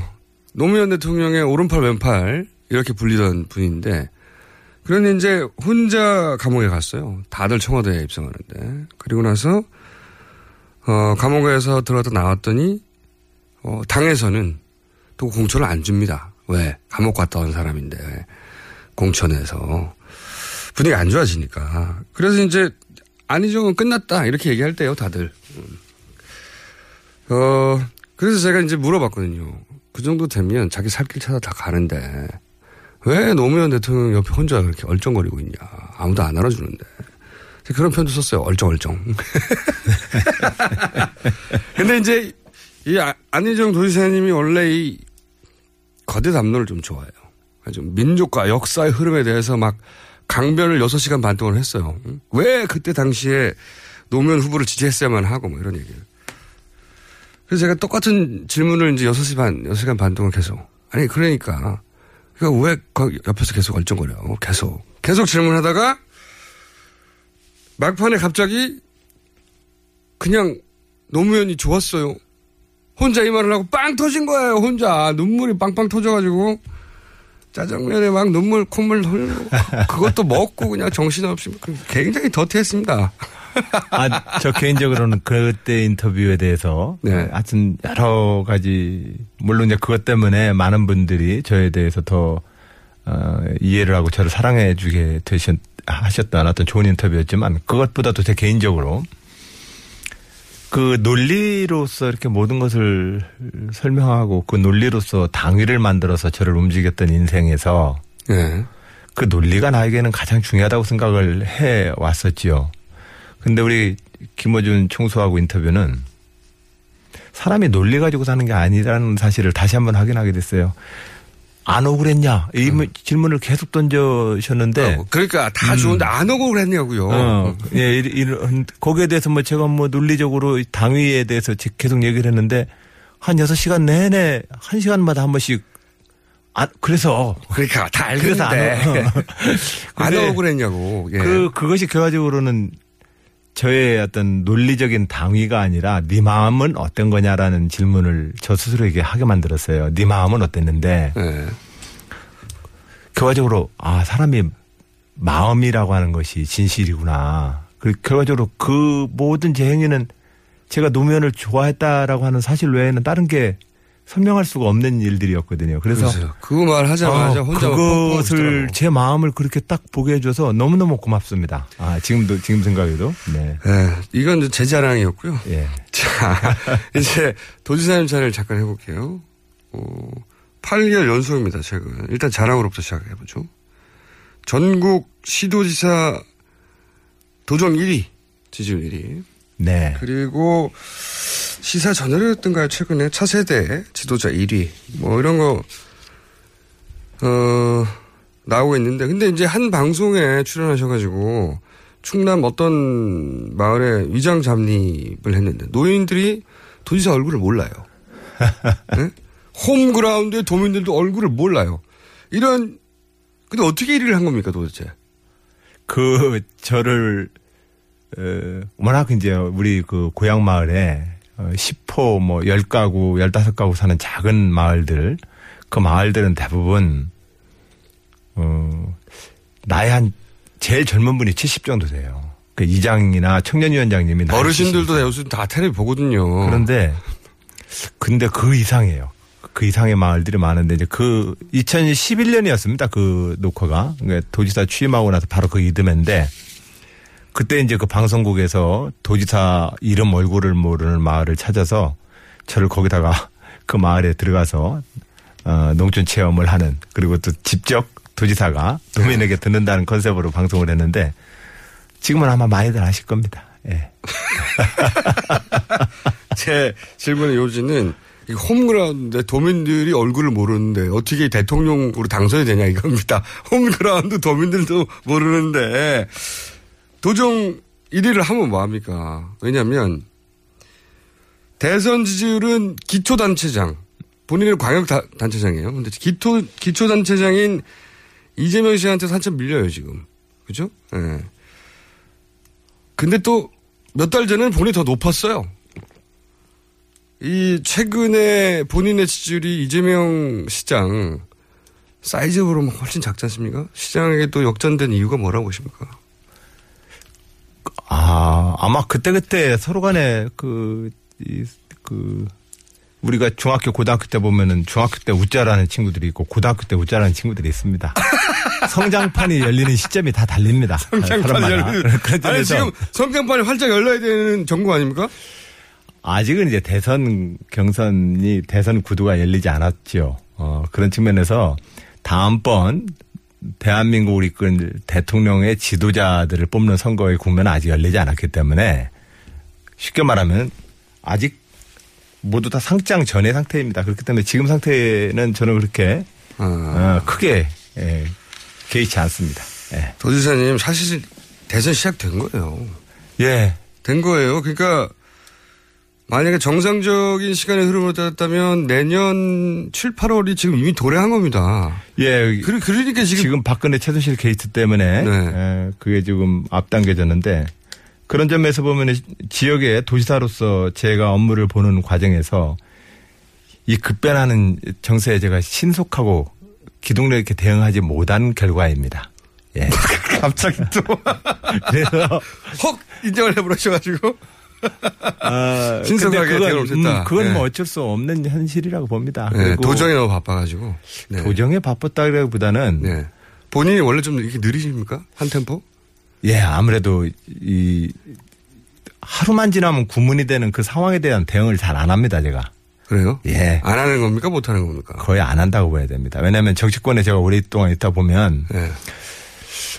노무현 대통령의 오른팔, 왼팔, 이렇게 불리던 분인데, 그런데 이제 혼자 감옥에 갔어요. 다들 청와대에 입성하는데. 그리고 나서, 어, 감옥에서 들어갔다 나왔더니, 어, 당에서는 또 공천을 안 줍니다. 왜? 감옥 갔다 온 사람인데. 공천에서 분위기 안 좋아지니까. 그래서 이제 안희정은 끝났다 이렇게 얘기할 때요 다들. 어 그래서 제가 이제 물어봤거든요. 그 정도 되면 자기 살길 찾아 다 가는데 왜 노무현 대통령 옆에 혼자 그렇게 얼쩡거리고 있냐. 아무도 안 알아주는데. 그런 편도 썼어요. 얼쩡얼쩡. 근데 이제 이 안희정 도지사님이 원래 이 거대 담론을 좀 좋아해요. 민족과 역사의 흐름에 대해서 막 강변을 여섯 시간 반 동안 했어요. 왜 그때 당시에 노무현 후보를 지지했어야만 하고 뭐 이런 얘기를. 그래서 제가 똑같은 질문을 이제 여섯 시 반, 여섯 시간 반 동안 계속. 아니, 그러니까. 그러니까 왜 옆에서 계속 얼쩡거려. 계속. 계속 질문하다가 막판에 갑자기 그냥 노무현이 좋았어요. 혼자 이 말을 하고 빵 터진 거예요. 혼자. 눈물이 빵빵 터져가지고. 짜장면에 막 눈물, 콧물 흘리고 그것도 먹고 그냥 정신없이 굉장히 더티했습니다. 아, 저 개인적으로는 그때 인터뷰에 대해서 네. 하여튼 여러 가지 물론 이제 그것 때문에 많은 분들이 저에 대해서 더 어, 이해를 하고 저를 사랑해 주게 되셨, 하셨던 어떤 좋은 인터뷰였지만 그것보다도 제 개인적으로 그 논리로서 이렇게 모든 것을 설명하고 그 논리로서 당위를 만들어서 저를 움직였던 인생에서 네. 그 논리가 나에게는 가장 중요하다고 생각을 해 왔었지요. 근데 우리 김어준 총수하고 인터뷰는 사람이 논리 가지고 사는 게 아니라는 사실을 다시 한번 확인하게 됐어요. 안 억울했냐? 이 음. 질문을 계속 던져셨는데. 어, 그러니까 다 좋은데 음. 안 억울했냐고요. 어, 예, 이런, 거기에 대해서 뭐 제가 뭐 논리적으로 당위에 대해서 계속 얘기를 했는데 한 여섯 시간 내내 한 시간마다 한 번씩 아, 그래서. 그러니까 다 알겠는데. 그래서 안, 안 억울했냐고. 예. 그, 그것이 결과적으로는 저의 어떤 논리적인 당위가 아니라 네 마음은 어떤 거냐라는 질문을 저 스스로에게 하게 만들었어요. 네 마음은 어땠는데 네. 결과적으로 아 사람이 마음이라고 하는 것이 진실이구나. 그리고 결과적으로 그 모든 제 행위는 제가 노무현을 좋아했다라고 하는 사실 외에는 다른 게 설명할 수가 없는 일들이었거든요. 그래서 그렇죠. 그거 말하자마자 어, 혼자 그것을 제 마음을 그렇게 딱 보게 해줘서 너무너무 고맙습니다. 아 지금도 지금 생각해도 네, 네 이건 제 자랑이었고요. 예. 자 이제 도지사님 자리를 잠깐 해볼게요. 어, 팔 개월 연속입니다. 최근 일단 자랑으로부터 시작해보죠. 전국 시도지사 도정 일 위 지지율 일 위. 네. 그리고 시사 전열이었던가요? 최근에 차세대 지도자 일 위 뭐 이런 거 어, 나오고 있는데 근데 이제 한 방송에 출연하셔가지고 충남 어떤 마을에 위장 잡립을 했는데 노인들이 도지사 얼굴을 몰라요. 네? 홈그라운드의 도민들도 얼굴을 몰라요. 이런, 근데 어떻게 일을 한 겁니까 도대체? 그 저를 어, 워낙 이제 우리 그 고향 마을에 십 호 뭐 십 가구, 십오 가구 사는 작은 마을들, 그 마을들은 대부분 어, 나이 한 제일 젊은 분이 칠십 정도 돼요. 그 이장이나 청년위원장님이 어르신들도 대부분 다 텔레비 보거든요. 그런데 근데 그 이상이에요. 그 이상의 마을들이 많은데 이제 그 이천십일 년이었습니다. 그 녹화가 도지사 취임하고 나서 바로 그 이듬해인데 그때 이제 그 방송국에서 도지사 이름 얼굴을 모르는 마을을 찾아서 저를 거기다가 그 마을에 들어가서 어, 농촌 체험을 하는 그리고 또 직접 도지사가 도민에게 듣는다는 컨셉으로 방송을 했는데 지금은 아마 많이들 아실 겁니다. 예. 제 질문의 요지는 홈그라운드 도민들이 얼굴을 모르는데 어떻게 대통령으로 당선이 되냐 이겁니다. 홈그라운드 도민들도 모르는데 도정 일 위를 하면 뭐합니까? 왜냐하면 대선 지지율은 기초단체장. 본인은 광역단체장이에요. 근데 기초, 기초단체장인 이재명 씨한테 한참 밀려요, 지금. 그죠? 예. 네. 근데 또 몇 달 전에는 본인이 더 높았어요. 이 최근에 본인의 지지율이 이재명 시장 사이즈로 훨씬 작지 않습니까? 시장에 또 역전된 이유가 뭐라고 보십니까? 아, 아마 그때그때 서로 간에 그, 이, 그, 우리가 중학교, 고등학교 때 보면은 중학교 때 웃자라는 친구들이 있고 고등학교 때 웃자라는 친구들이 있습니다. 성장판이 열리는 시점이 다 달립니다. 성장판이 열리는. 아니, 지금 성장판이 활짝 열려야 되는 정부 아닙니까? 아직은 이제 대선 경선이 대선 구도가 열리지 않았죠. 어, 그런 측면에서 다음번 대한민국을 이끈 대통령의 지도자들을 뽑는 선거의 국면은 아직 열리지 않았기 때문에 쉽게 말하면 아직 모두 다 상장 전의 상태입니다. 그렇기 때문에 지금 상태는 저는 그렇게 아. 어, 크게 예, 개의치 않습니다. 예. 도지사님 사실 대선 시작된 거예요. 예, 된 거예요. 그러니까 만약에 정상적인 시간의 흐름으로 따졌다면 내년 칠, 팔월이 지금 이미 도래한 겁니다. 예, 그, 그러니까 지금 지금 박근혜 최순실 게이트 때문에 네. 예, 그게 지금 앞당겨졌는데. 그런 점에서 보면 지역의 도지사로서 제가 업무를 보는 과정에서 이 급변하는 정세에 제가 신속하고 기동력 있게 대응하지 못한 결과입니다. 예. 갑자기 또. 그래서. 헉! 인정을 해버리셔가지고. 아, 신속하게 대응을 못했다. 음, 그건 네. 뭐 어쩔 수 없는 현실이라고 봅니다. 네, 도정이 너무 바빠가지고. 네. 도정에 바빴다기보다는. 네. 본인이 원래 좀 이렇게 느리십니까? 한 템포? 예, 아무래도 이 하루만 지나면 구문이 되는 그 상황에 대한 대응을 잘 안 합니다, 제가. 그래요? 예. 안 하는 겁니까? 못 하는 겁니까? 거의 안 한다고 봐야 됩니다. 왜냐하면 정치권에 제가 오랫동안 있다 보면 예.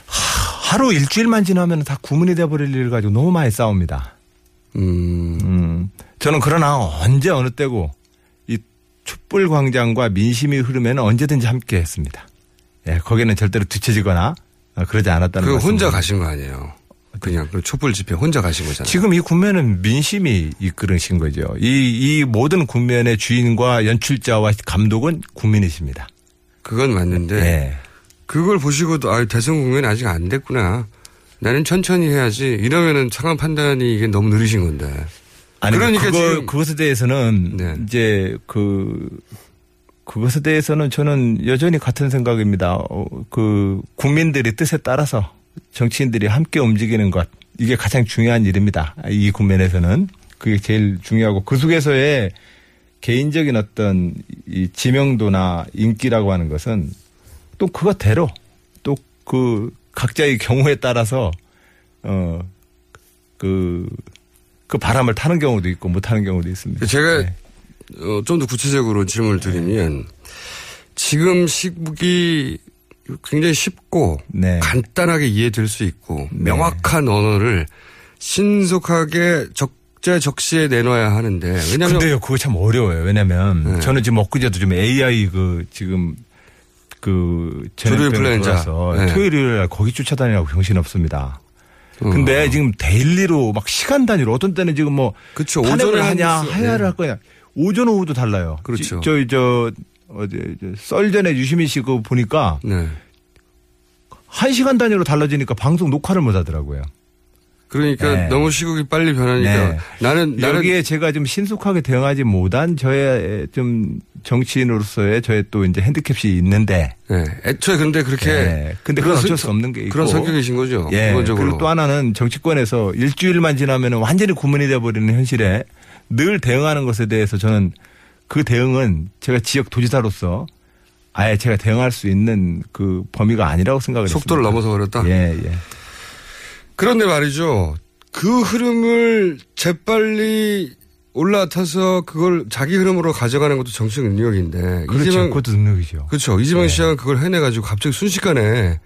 하, 하루 일주일만 지나면 다 구문이 돼버릴 일을 가지고 너무 많이 싸웁니다. 음. 음. 저는 그러나 언제 어느 때고 이 촛불 광장과 민심이 흐르면 언제든지 함께 했습니다. 예, 거기는 절대로 뒤처지거나 그러지 않았다는 거. 그 혼자 가신 거 아니에요? 그냥 그 촛불 집회 혼자 가신 거잖아요. 지금 이 국면은 민심이 이끌으신 거죠. 이, 이 모든 국면의 주인과 연출자와 감독은 국민이십니다. 그건 맞는데 네. 그걸 보시고도 아 대선 국면이 아직 안 됐구나. 나는 천천히 해야지. 이러면은 상황 판단이 이게 너무 느리신 건데. 아니 그러니까 그거, 지금 그것에 대해서는 네. 이제 그. 그것에 대해서는 저는 여전히 같은 생각입니다. 그 국민들의 뜻에 따라서 정치인들이 함께 움직이는 것 이게 가장 중요한 일입니다. 이 국면에서는 그게 제일 중요하고 그 속에서의 개인적인 어떤 이 지명도나 인기라고 하는 것은 또 그것대로 또 그 각자의 경우에 따라서 어 그 그 바람을 타는 경우도 있고 못 타는 경우도 있습니다. 제가 네. 어, 좀 더 구체적으로 질문을 드리면 지금 시국이 굉장히 쉽고 네. 간단하게 이해될 수 있고 네. 명확한 언어를 신속하게 적재적시에 내놔야 하는데 왜냐면 근데요 그거 참 어려워요. 왜냐면 네. 저는 지금 엊그제도 좀 에이아이 그 지금 그 전염병이 돌아서 토요일 날 거기 쫓아다니라고 정신없습니다. 근데 음. 지금 데일리로 막 시간 단위로 어떤 때는 지금 뭐 그쵸, 탄핵을 하냐 뉴스. 하야를 네. 할 거냐. 오전 오후도 달라요. 그렇죠. 저희 저 어제 썰전에 유시민 씨 그 보니까 네. 한 시간 단위로 달라지니까 방송 녹화를 못 하더라고요. 그러니까 네. 너무 시국이 빨리 변하니까 네. 나는, 나는 여기에 제가 좀 신속하게 대응하지 못한 저의 좀 정치인으로서의 저의 또 이제 핸디캡이 있는데. 네. 애초에 근데 그렇게. 네. 근데 그건 어쩔 수 없는 게 있고. 그런 성격이신 거죠. 예. 기본적으로. 그리고 또 하나는 정치권에서 일주일만 지나면 완전히 고문이 돼버리는 현실에 늘 대응하는 것에 대해서 저는 그 대응은 제가 지역 도지사로서 아예 제가 대응할 수 있는 그 범위가 아니라고 생각을 했습니다. 속도를 넘어서 버렸다. 예, 예. 그런데 말이죠. 그 흐름을 재빨리 올라타서 그걸 자기 흐름으로 가져가는 것도 정치적 능력인데. 그렇죠. 이재명, 그것도 능력이죠. 그렇죠. 이재명 네. 씨가 그걸 해내가지고 갑자기 순식간에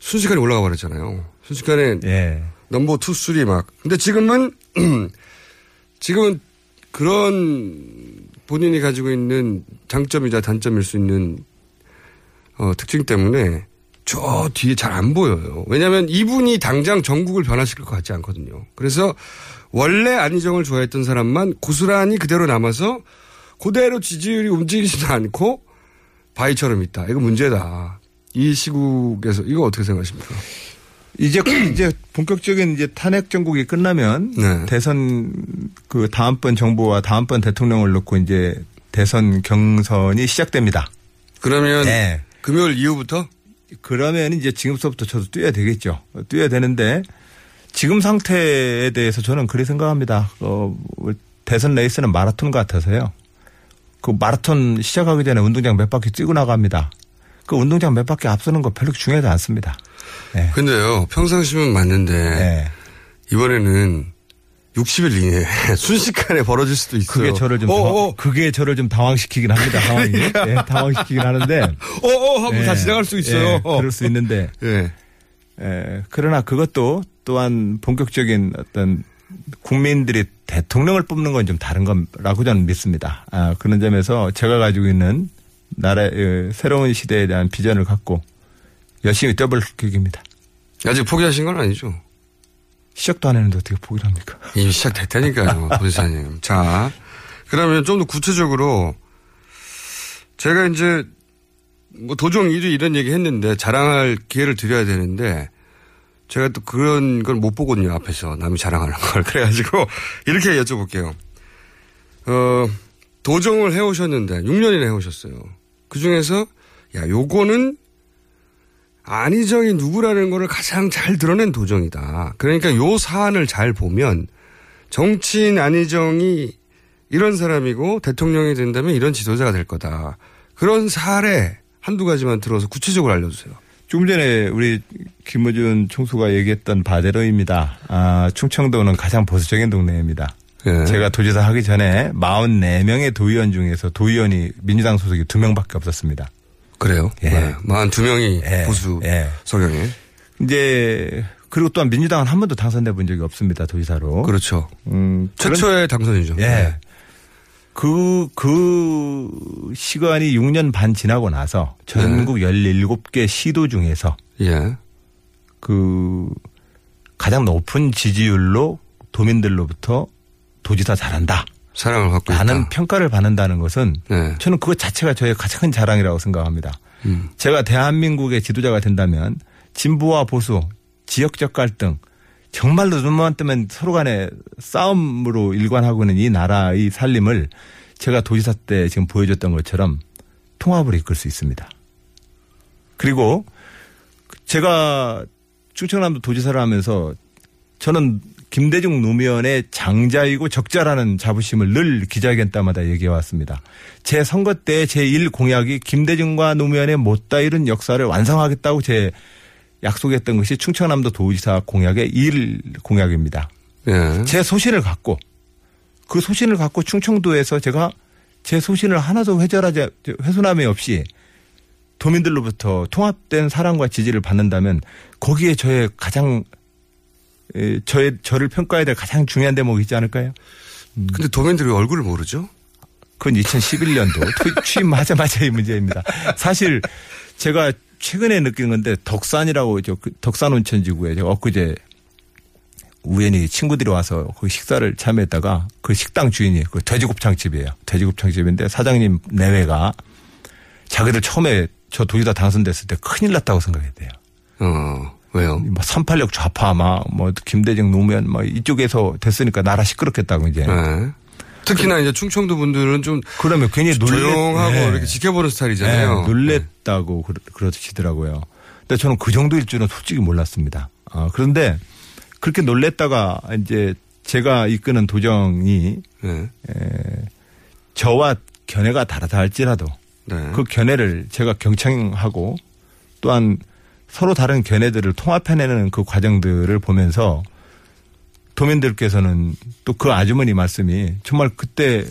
순식간에 올라가 버렸잖아요. 순식간에 네. 넘버 투, 쓰리 막. 근데 지금은 지금은 그런 본인이 가지고 있는 장점이자 단점일 수 있는 어, 특징 때문에 저 뒤에 잘 안 보여요. 왜냐하면 이분이 당장 전국을 변화시킬 것 같지 않거든요. 그래서 원래 안희정을 좋아했던 사람만 고스란히 그대로 남아서 그대로 지지율이 움직이지도 않고 바위처럼 있다. 이거 문제다. 이 시국에서 이거 어떻게 생각하십니까? 이제 이제 본격적인 이제 탄핵 정국이 끝나면 네. 대선 그 다음번 정부와 다음번 대통령을 놓고 이제 대선 경선이 시작됩니다. 그러면 네. 금요일 이후부터? 그러면 이제 지금서부터 저도 뛰어야 되겠죠. 뛰어야 되는데 지금 상태에 대해서 저는 그렇게 생각합니다. 어, 대선 레이스는 마라톤 같아서요. 그 마라톤 시작하기 전에 운동장 몇 바퀴 뛰고 나갑니다. 그 운동장 몇 바퀴 앞서는 거 별로 중요하지 않습니다. 네. 근데요. 평상시면 맞는데 네. 이번에는 육십 일 이내에 순식간에 벌어질 수도 있어요. 그게 저를 좀, 어, 당황, 어. 그게 저를 좀 당황시키긴 합니다. 상황이. 그러니까. 네, 당황시키긴 하는데. 어어! 하고 네, 다 지나갈 수 있어요. 네, 그럴 수 있는데. 네. 네, 그러나 그것도 또한 본격적인 어떤 국민들이 대통령을 뽑는 건 좀 다른 거라고 저는 믿습니다. 아, 그런 점에서 제가 가지고 있는 나라의 새로운 시대에 대한 비전을 갖고 열심히 뛰어볼 계획입니다. 아직 포기하신 건 아니죠? 시작도 안 했는데 어떻게 포기를 합니까? 이미 시작됐다니까요, 도지사님. 자, 그러면 좀 더 구체적으로 제가 이제 뭐 도종 일 위 이런 얘기 했는데 자랑할 기회를 드려야 되는데 제가 또 그런 걸 못 보거든요, 앞에서. 남이 자랑하는 걸. 그래가지고 이렇게 여쭤볼게요. 어, 도종을 해오셨는데 육 년이나 해오셨어요. 그중에서 야, 요거는 안희정이 누구라는 걸 가장 잘 드러낸 도정이다. 그러니까 요 사안을 잘 보면 정치인 안희정이 이런 사람이고 대통령이 된다면 이런 지도자가 될 거다. 그런 사례 한두 가지만 들어서 구체적으로 알려주세요. 조금 전에 우리 김어준 총수가 얘기했던 바대로입니다. 아, 충청도는 가장 보수적인 동네입니다. 네. 제가 도지사 하기 전에 사십사 명의 도의원 중에서 도의원이 민주당 소속이 두 명밖에 없었습니다. 그래요? 예. 네. 사십이 명이 예. 보수 예. 성향이. 이제, 그리고 또한 민주당은 한 번도 당선돼 본 적이 없습니다, 도지사로. 그렇죠. 음, 최초의 그런, 당선이죠. 예. 네. 그, 그 시간이 육 년 반 지나고 나서 전국 네. 열일곱 개 시도 중에서 예. 그 가장 높은 지지율로 도민들로부터 도지사 잘한다. 사랑을 갖고 있다. 나는 평가를 받는다는 것은 네. 저는 그것 자체가 저의 가장 큰 자랑이라고 생각합니다. 음. 제가 대한민국의 지도자가 된다면 진보와 보수, 지역적 갈등, 정말로 눈만 뜨면 서로 간에 싸움으로 일관하고 있는 이 나라의 살림을 제가 도지사 때 지금 보여줬던 것처럼 통합을 이끌 수 있습니다. 그리고 제가 충청남도 도지사를 하면서 저는 김대중 노무현의 장자이고 적자라는 자부심을 늘 기자회견 때마다 얘기해왔습니다. 제 선거 때 제일 공약이 김대중과 노무현의 못다 이룬 역사를 완성하겠다고 제 약속했던 것이 충청남도 도지사 공약의 일 공약입니다. 예. 제 소신을 갖고 그 소신을 갖고 충청도에서 제가 제 소신을 하나도 훼손하지 훼손함이 없이 도민들로부터 통합된 사랑과 지지를 받는다면 거기에 저의 가장 저의, 저를 평가해야 될 가장 중요한 대목이 있지 않을까요? 음. 근데 도민들이 왜 얼굴을 모르죠? 그건 이천십일 년도 취임하자마자 이 문제입니다. 사실 제가 최근에 느낀 건데 덕산이라고 저 덕산 온천지구에 제가 엊그제 우연히 친구들이 와서 그 식사를 참여했다가 그 식당 주인이 그 돼지곱창집이에요. 돼지곱창집인데 사장님 내외가 자기들 처음에 저 둘이 다 당선됐을 때 큰일 났다고 생각했대요. 어, 왜요? 삼팔육 좌파 막 뭐 김대중 노무현 막 이쪽에서 됐으니까 나라 시끄럽겠다고 이제. 네. 특히나 그, 이제 충청도 분들은 좀 그러면 괜히 조용하고 네. 이렇게 지켜보는 스타일이잖아요. 네, 놀랬다고 네. 그러시더라고요. 근데 저는 그 정도일 줄은 솔직히 몰랐습니다. 아, 그런데 그렇게 놀랬다가 이제 제가 이끄는 도정이 네. 에, 저와 견해가 다르다 할지라도 네. 그 견해를 제가 경청하고 또한 서로 다른 견해들을 통합해내는 그 과정들을 보면서 도민들께서는 또 그 아주머니 말씀이 정말 그때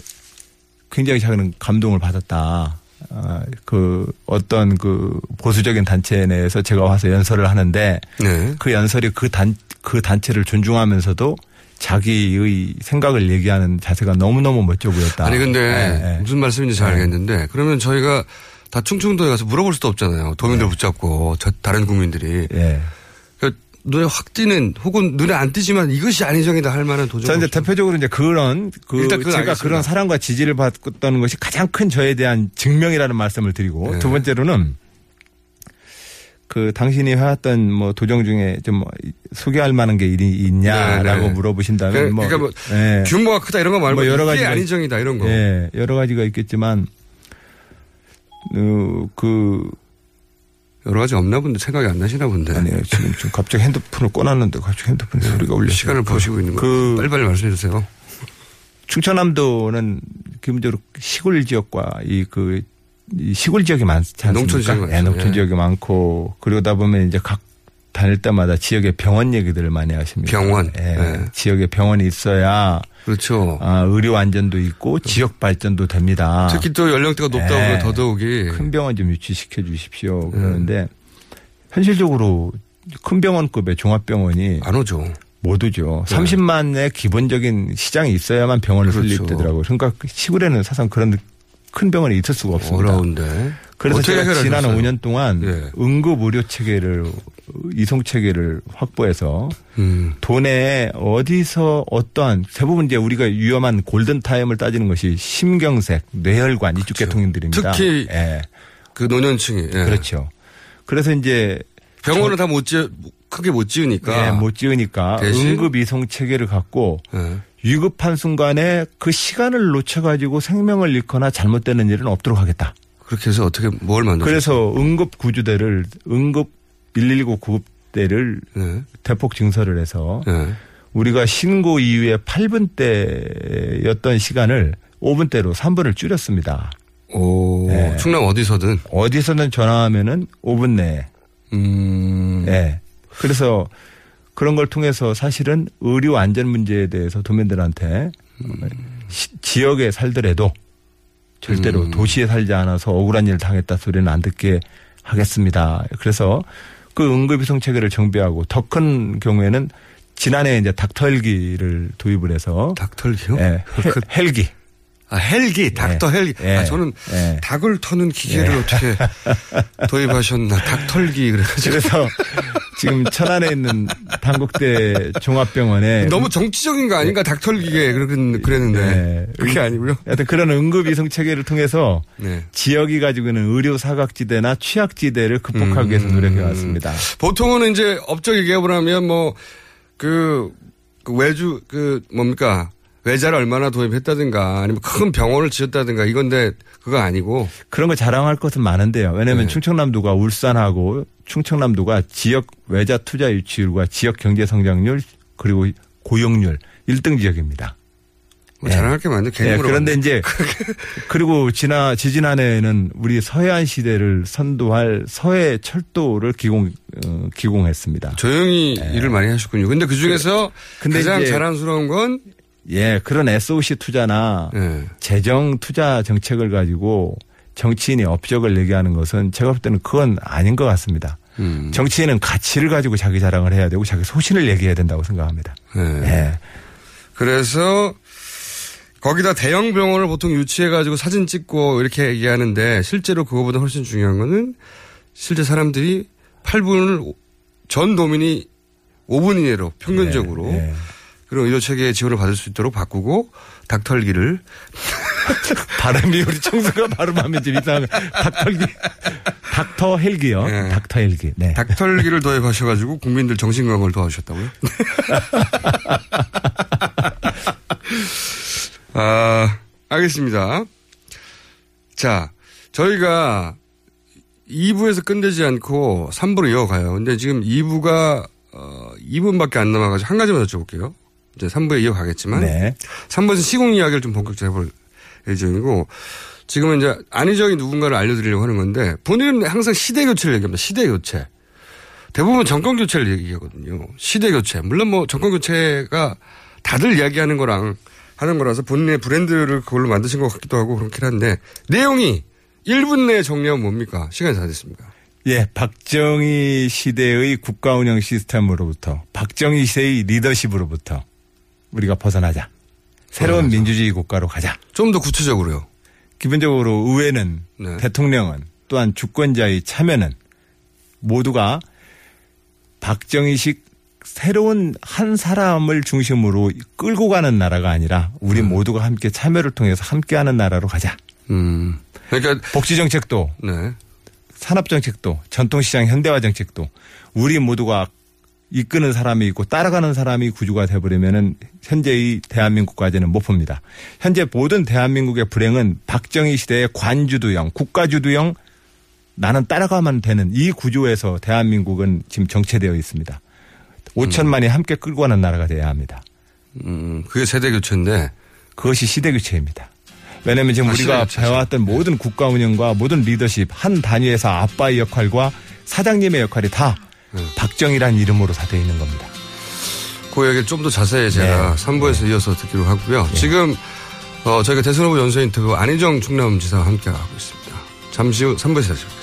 굉장히 작은 감동을 받았다. 아, 그 어떤 그 보수적인 단체 내에서 제가 와서 연설을 하는데 네. 그 연설이 그 단, 그 단체를 존중하면서도 자기의 생각을 얘기하는 자세가 너무너무 멋져 보였다. 아니 근데 네, 무슨 말씀인지 잘 알겠는데 네. 그러면 저희가 다 충청도에 가서 물어볼 수도 없잖아요. 도민들 네. 붙잡고 저 다른 국민들이. 네. 그러니까 눈에 확 띄는 혹은 눈에 안 띄지만 이것이 안희정이다 할 만한 도전. 자 이제 없죠. 대표적으로 이제 그런 그 제가 알겠습니다. 그런 사랑과 지지를 받았던 것이 가장 큰 저에 대한 증명이라는 말씀을 드리고 네. 두 번째로는 그 당신이 해왔던 뭐 도정 중에 좀 소개할 만한 게 있냐라고 네, 네. 물어보신다면 그러니까 뭐, 그러니까 뭐 네. 규모가 크다 이런 거 말고 뭐 여러 가지 안희정이다 이런 거. 네, 여러 가지가 있겠지만 그. 여러 가지 없나 본데 생각이 안 나시나 본데. 아니요. 지금, 지금 갑자기 핸드폰을 꺼놨는데 갑자기 핸드폰에 네. 소리가 울려요. 시간을 그, 보시고 있는 거 그 빨리빨리 말씀해 주세요. 충청남도는 기본적으로 시골 지역과 이 그 이 시골 지역이 많지 않습니까? 농촌 지역이 많죠. 네, 농촌 지역이 예. 많고 그러다 보면 이제 각 다닐 때마다 지역의 병원 얘기들을 많이 하십니다. 병원. 예. 예. 지역에 병원이 있어야. 그렇죠. 아, 의료 안전도 있고 또. 지역 발전도 됩니다. 특히 또 연령대가 높다 보면 예. 더더욱이. 큰 병원 좀 유치시켜 주십시오. 그러는데 예. 현실적으로 큰 병원급의 종합병원이. 안 오죠. 못 오죠. 예. 삼십만의 기본적인 시장이 있어야만 병원을 그렇죠. 설립되더라고요. 그러니까 시골에는 사실 그런 큰 병원이 있을 수가 없습니다. 어려운데. 그래서 제가 지난 오 년 동안 예. 응급 의료 체계를 이송 체계를 확보해서 음. 도내에 어디서 어떠한 대부분 이제 우리가 위험한 골든 타임을 따지는 것이 심경색, 뇌혈관 그렇죠. 이쪽 계통인들입니다. 특히 예. 그 노년층이 예. 그렇죠. 그래서 이제 병원을 다 못 지어 크게 못 지으니까 예, 못 지으니까 대신? 응급 이송 체계를 갖고. 예. 위급한 순간에 그 시간을 놓쳐가지고 생명을 잃거나 잘못되는 일은 없도록 하겠다. 그렇게 해서 어떻게 뭘 만들었어요? 그래서 응급 구조대를 응급 일일구 구급대를 네. 대폭 증설을 해서 네. 우리가 신고 이후에 팔 분대였던 시간을 오 분대로 삼 분을 줄였습니다. 오, 네. 충남 어디서든? 어디서든 전화하면은 오 분 내에. 음. 네. 그래서 그런 걸 통해서 사실은 의료 안전 문제에 대해서 도민들한테 음. 시, 지역에 살더라도 절대로 음. 도시에 살지 않아서 억울한 일을 당했다 소리는 안 듣게 하겠습니다. 그래서 그 응급이송 체계를 정비하고 더 큰 경우에는 지난해 이제 닥터 헬기를 도입을 해서 닥터헬기요? 네, 헬기. 아, 헬기, 닥터 예. 헬기. 아, 저는 예. 닭을 터는 기계를 예. 어떻게 도입하셨나. 닥털기 그래가지고. 그래서 지금 천안에 있는 단국대 종합병원에. 너무 정치적인 거 아닌가? 닥털기계 그랬는데. 예. 그게 아니고요. 하여튼 그런 응급이송 체계를 통해서 네. 지역이 가지고 있는 의료 사각지대나 취약지대를 극복하기 음. 위해서 노력해왔습니다. 보통은 이제 업적 얘기해보면 하면 뭐 그, 그 외주 그 뭡니까? 외자를 얼마나 도입했다든가 아니면 큰 병원을 지었다든가 이건데 그거 아니고. 그런 거 자랑할 것은 많은데요. 왜냐하면 네. 충청남도가 울산하고 충청남도가 지역 외자 투자 유치율과 지역 경제 성장률 그리고 고용률 일 등 지역입니다. 뭐 네. 자랑할 게 많은데 괜히 물어봤네. 그런데 이제 그리고 지난 지지난해에는 우리 서해안 시대를 선도할 서해 철도를 기공 어, 기공했습니다. 조용히 네. 일을 많이 하셨군요. 그런데 그 중에서 가장 자랑스러운 건. 예, 그런 에스오씨 투자나 네. 재정 투자 정책을 가지고 정치인이 업적을 얘기하는 것은 제가 볼 때는 그건 아닌 것 같습니다. 음. 정치인은 가치를 가지고 자기 자랑을 해야 되고 자기 소신을 얘기해야 된다고 생각합니다. 네. 예. 그래서 거기다 대형 병원을 보통 유치해가지고 사진 찍고 이렇게 얘기하는데 실제로 그거보다 훨씬 중요한 거는 실제 사람들이 팔 분을 전 도민이 오 분 이내로 평균적으로. 네, 네. 그리고 의료체계의 지원을 받을 수 있도록 바꾸고 닭털기를. 발음이 우리 청소가 발음하면 좀 이상하면 닭털기. 닥터 헬기요. 네. 닥터 헬기. 네. 닥터헬기를 도입하셔가지고 국민들 정신건강을 도와주셨다고요? 아, 알겠습니다. 자, 저희가 이 부에서 끝내지 않고 삼 부로 이어가요. 근데 지금 이 부가 어, 이 분밖에 안 남아가지고 한 가지만 여쭤볼게요. 이제 삼 부에 이어가겠지만. 네. 삼 부에서 시공 이야기를 좀 본격적으로 해볼 예정이고. 지금은 이제 안희정이 누군가를 알려드리려고 하는 건데 본인은 항상 시대교체를 얘기합니다. 시대교체. 대부분 정권교체를 얘기하거든요. 시대교체. 물론 뭐 정권교체가 다들 이야기하는 거랑 하는 거라서 본인의 브랜드를 그걸로 만드신 것 같기도 하고 그렇긴 한데 내용이 일 분 내에 정리하면 뭡니까? 시간이 다 됐습니다. 예, 박정희 시대의 국가운영 시스템으로부터 박정희 시대의 리더십으로부터 우리가 벗어나자. 새로운 벗어나자. 민주주의 국가로 가자. 좀 더 구체적으로요. 기본적으로 의회는 네. 대통령은 또한 주권자의 참여는 모두가 박정희식 새로운 한 사람을 중심으로 끌고 가는 나라가 아니라 우리 음. 모두가 함께 참여를 통해서 함께하는 나라로 가자. 음. 그러니까 복지정책도 네. 산업정책도 전통시장 현대화정책도 우리 모두가 이끄는 사람이 있고 따라가는 사람이 구조가 돼버리면은 현재의 대한민국 과제는 못 봅니다. 현재 모든 대한민국의 불행은 박정희 시대의 관주도형, 국가주도형 나는 따라가면 되는 이 구조에서 대한민국은 지금 정체되어 있습니다. 오천만이 음. 함께 끌고 가는 나라가 돼야 합니다. 음, 그게 세대교체인데 그것이 시대교체입니다. 왜냐하면 지금 아, 우리가 시대교체. 배워왔던 네. 모든 국가운영과 모든 리더십 한 단위에서 아빠의 역할과 사장님의 역할이 다 네. 박정희란 이름으로 다 되어 있는 겁니다. 그 이야기를 좀 더 자세히 제가 네. 삼 부에서 네. 이어서 듣기로 하고요. 네. 지금 어, 저희가 대선 후보 연설 인터뷰 안희정 충남지사와 함께하고 있습니다. 잠시 후 삼 부에서 다시 뵙겠습니다.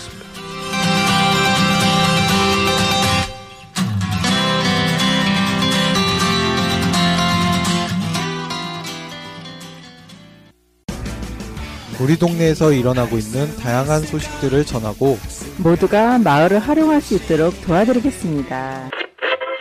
우리 동네에서 일어나고 있는 다양한 소식들을 전하고 모두가 마을을 활용할 수 있도록 도와드리겠습니다.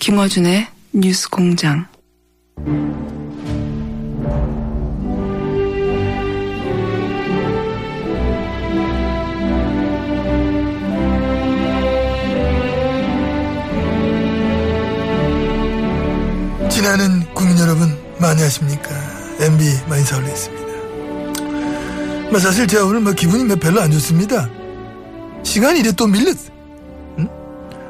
김어준의 뉴스공장. 지나는 국민 여러분 많이 하십니까? 엠비 많이 사올렸습니다. 뭐 사실 제가 오늘 뭐 기분이 뭐 별로 안 좋습니다. 시간이 이래 또 밀렸어. 응?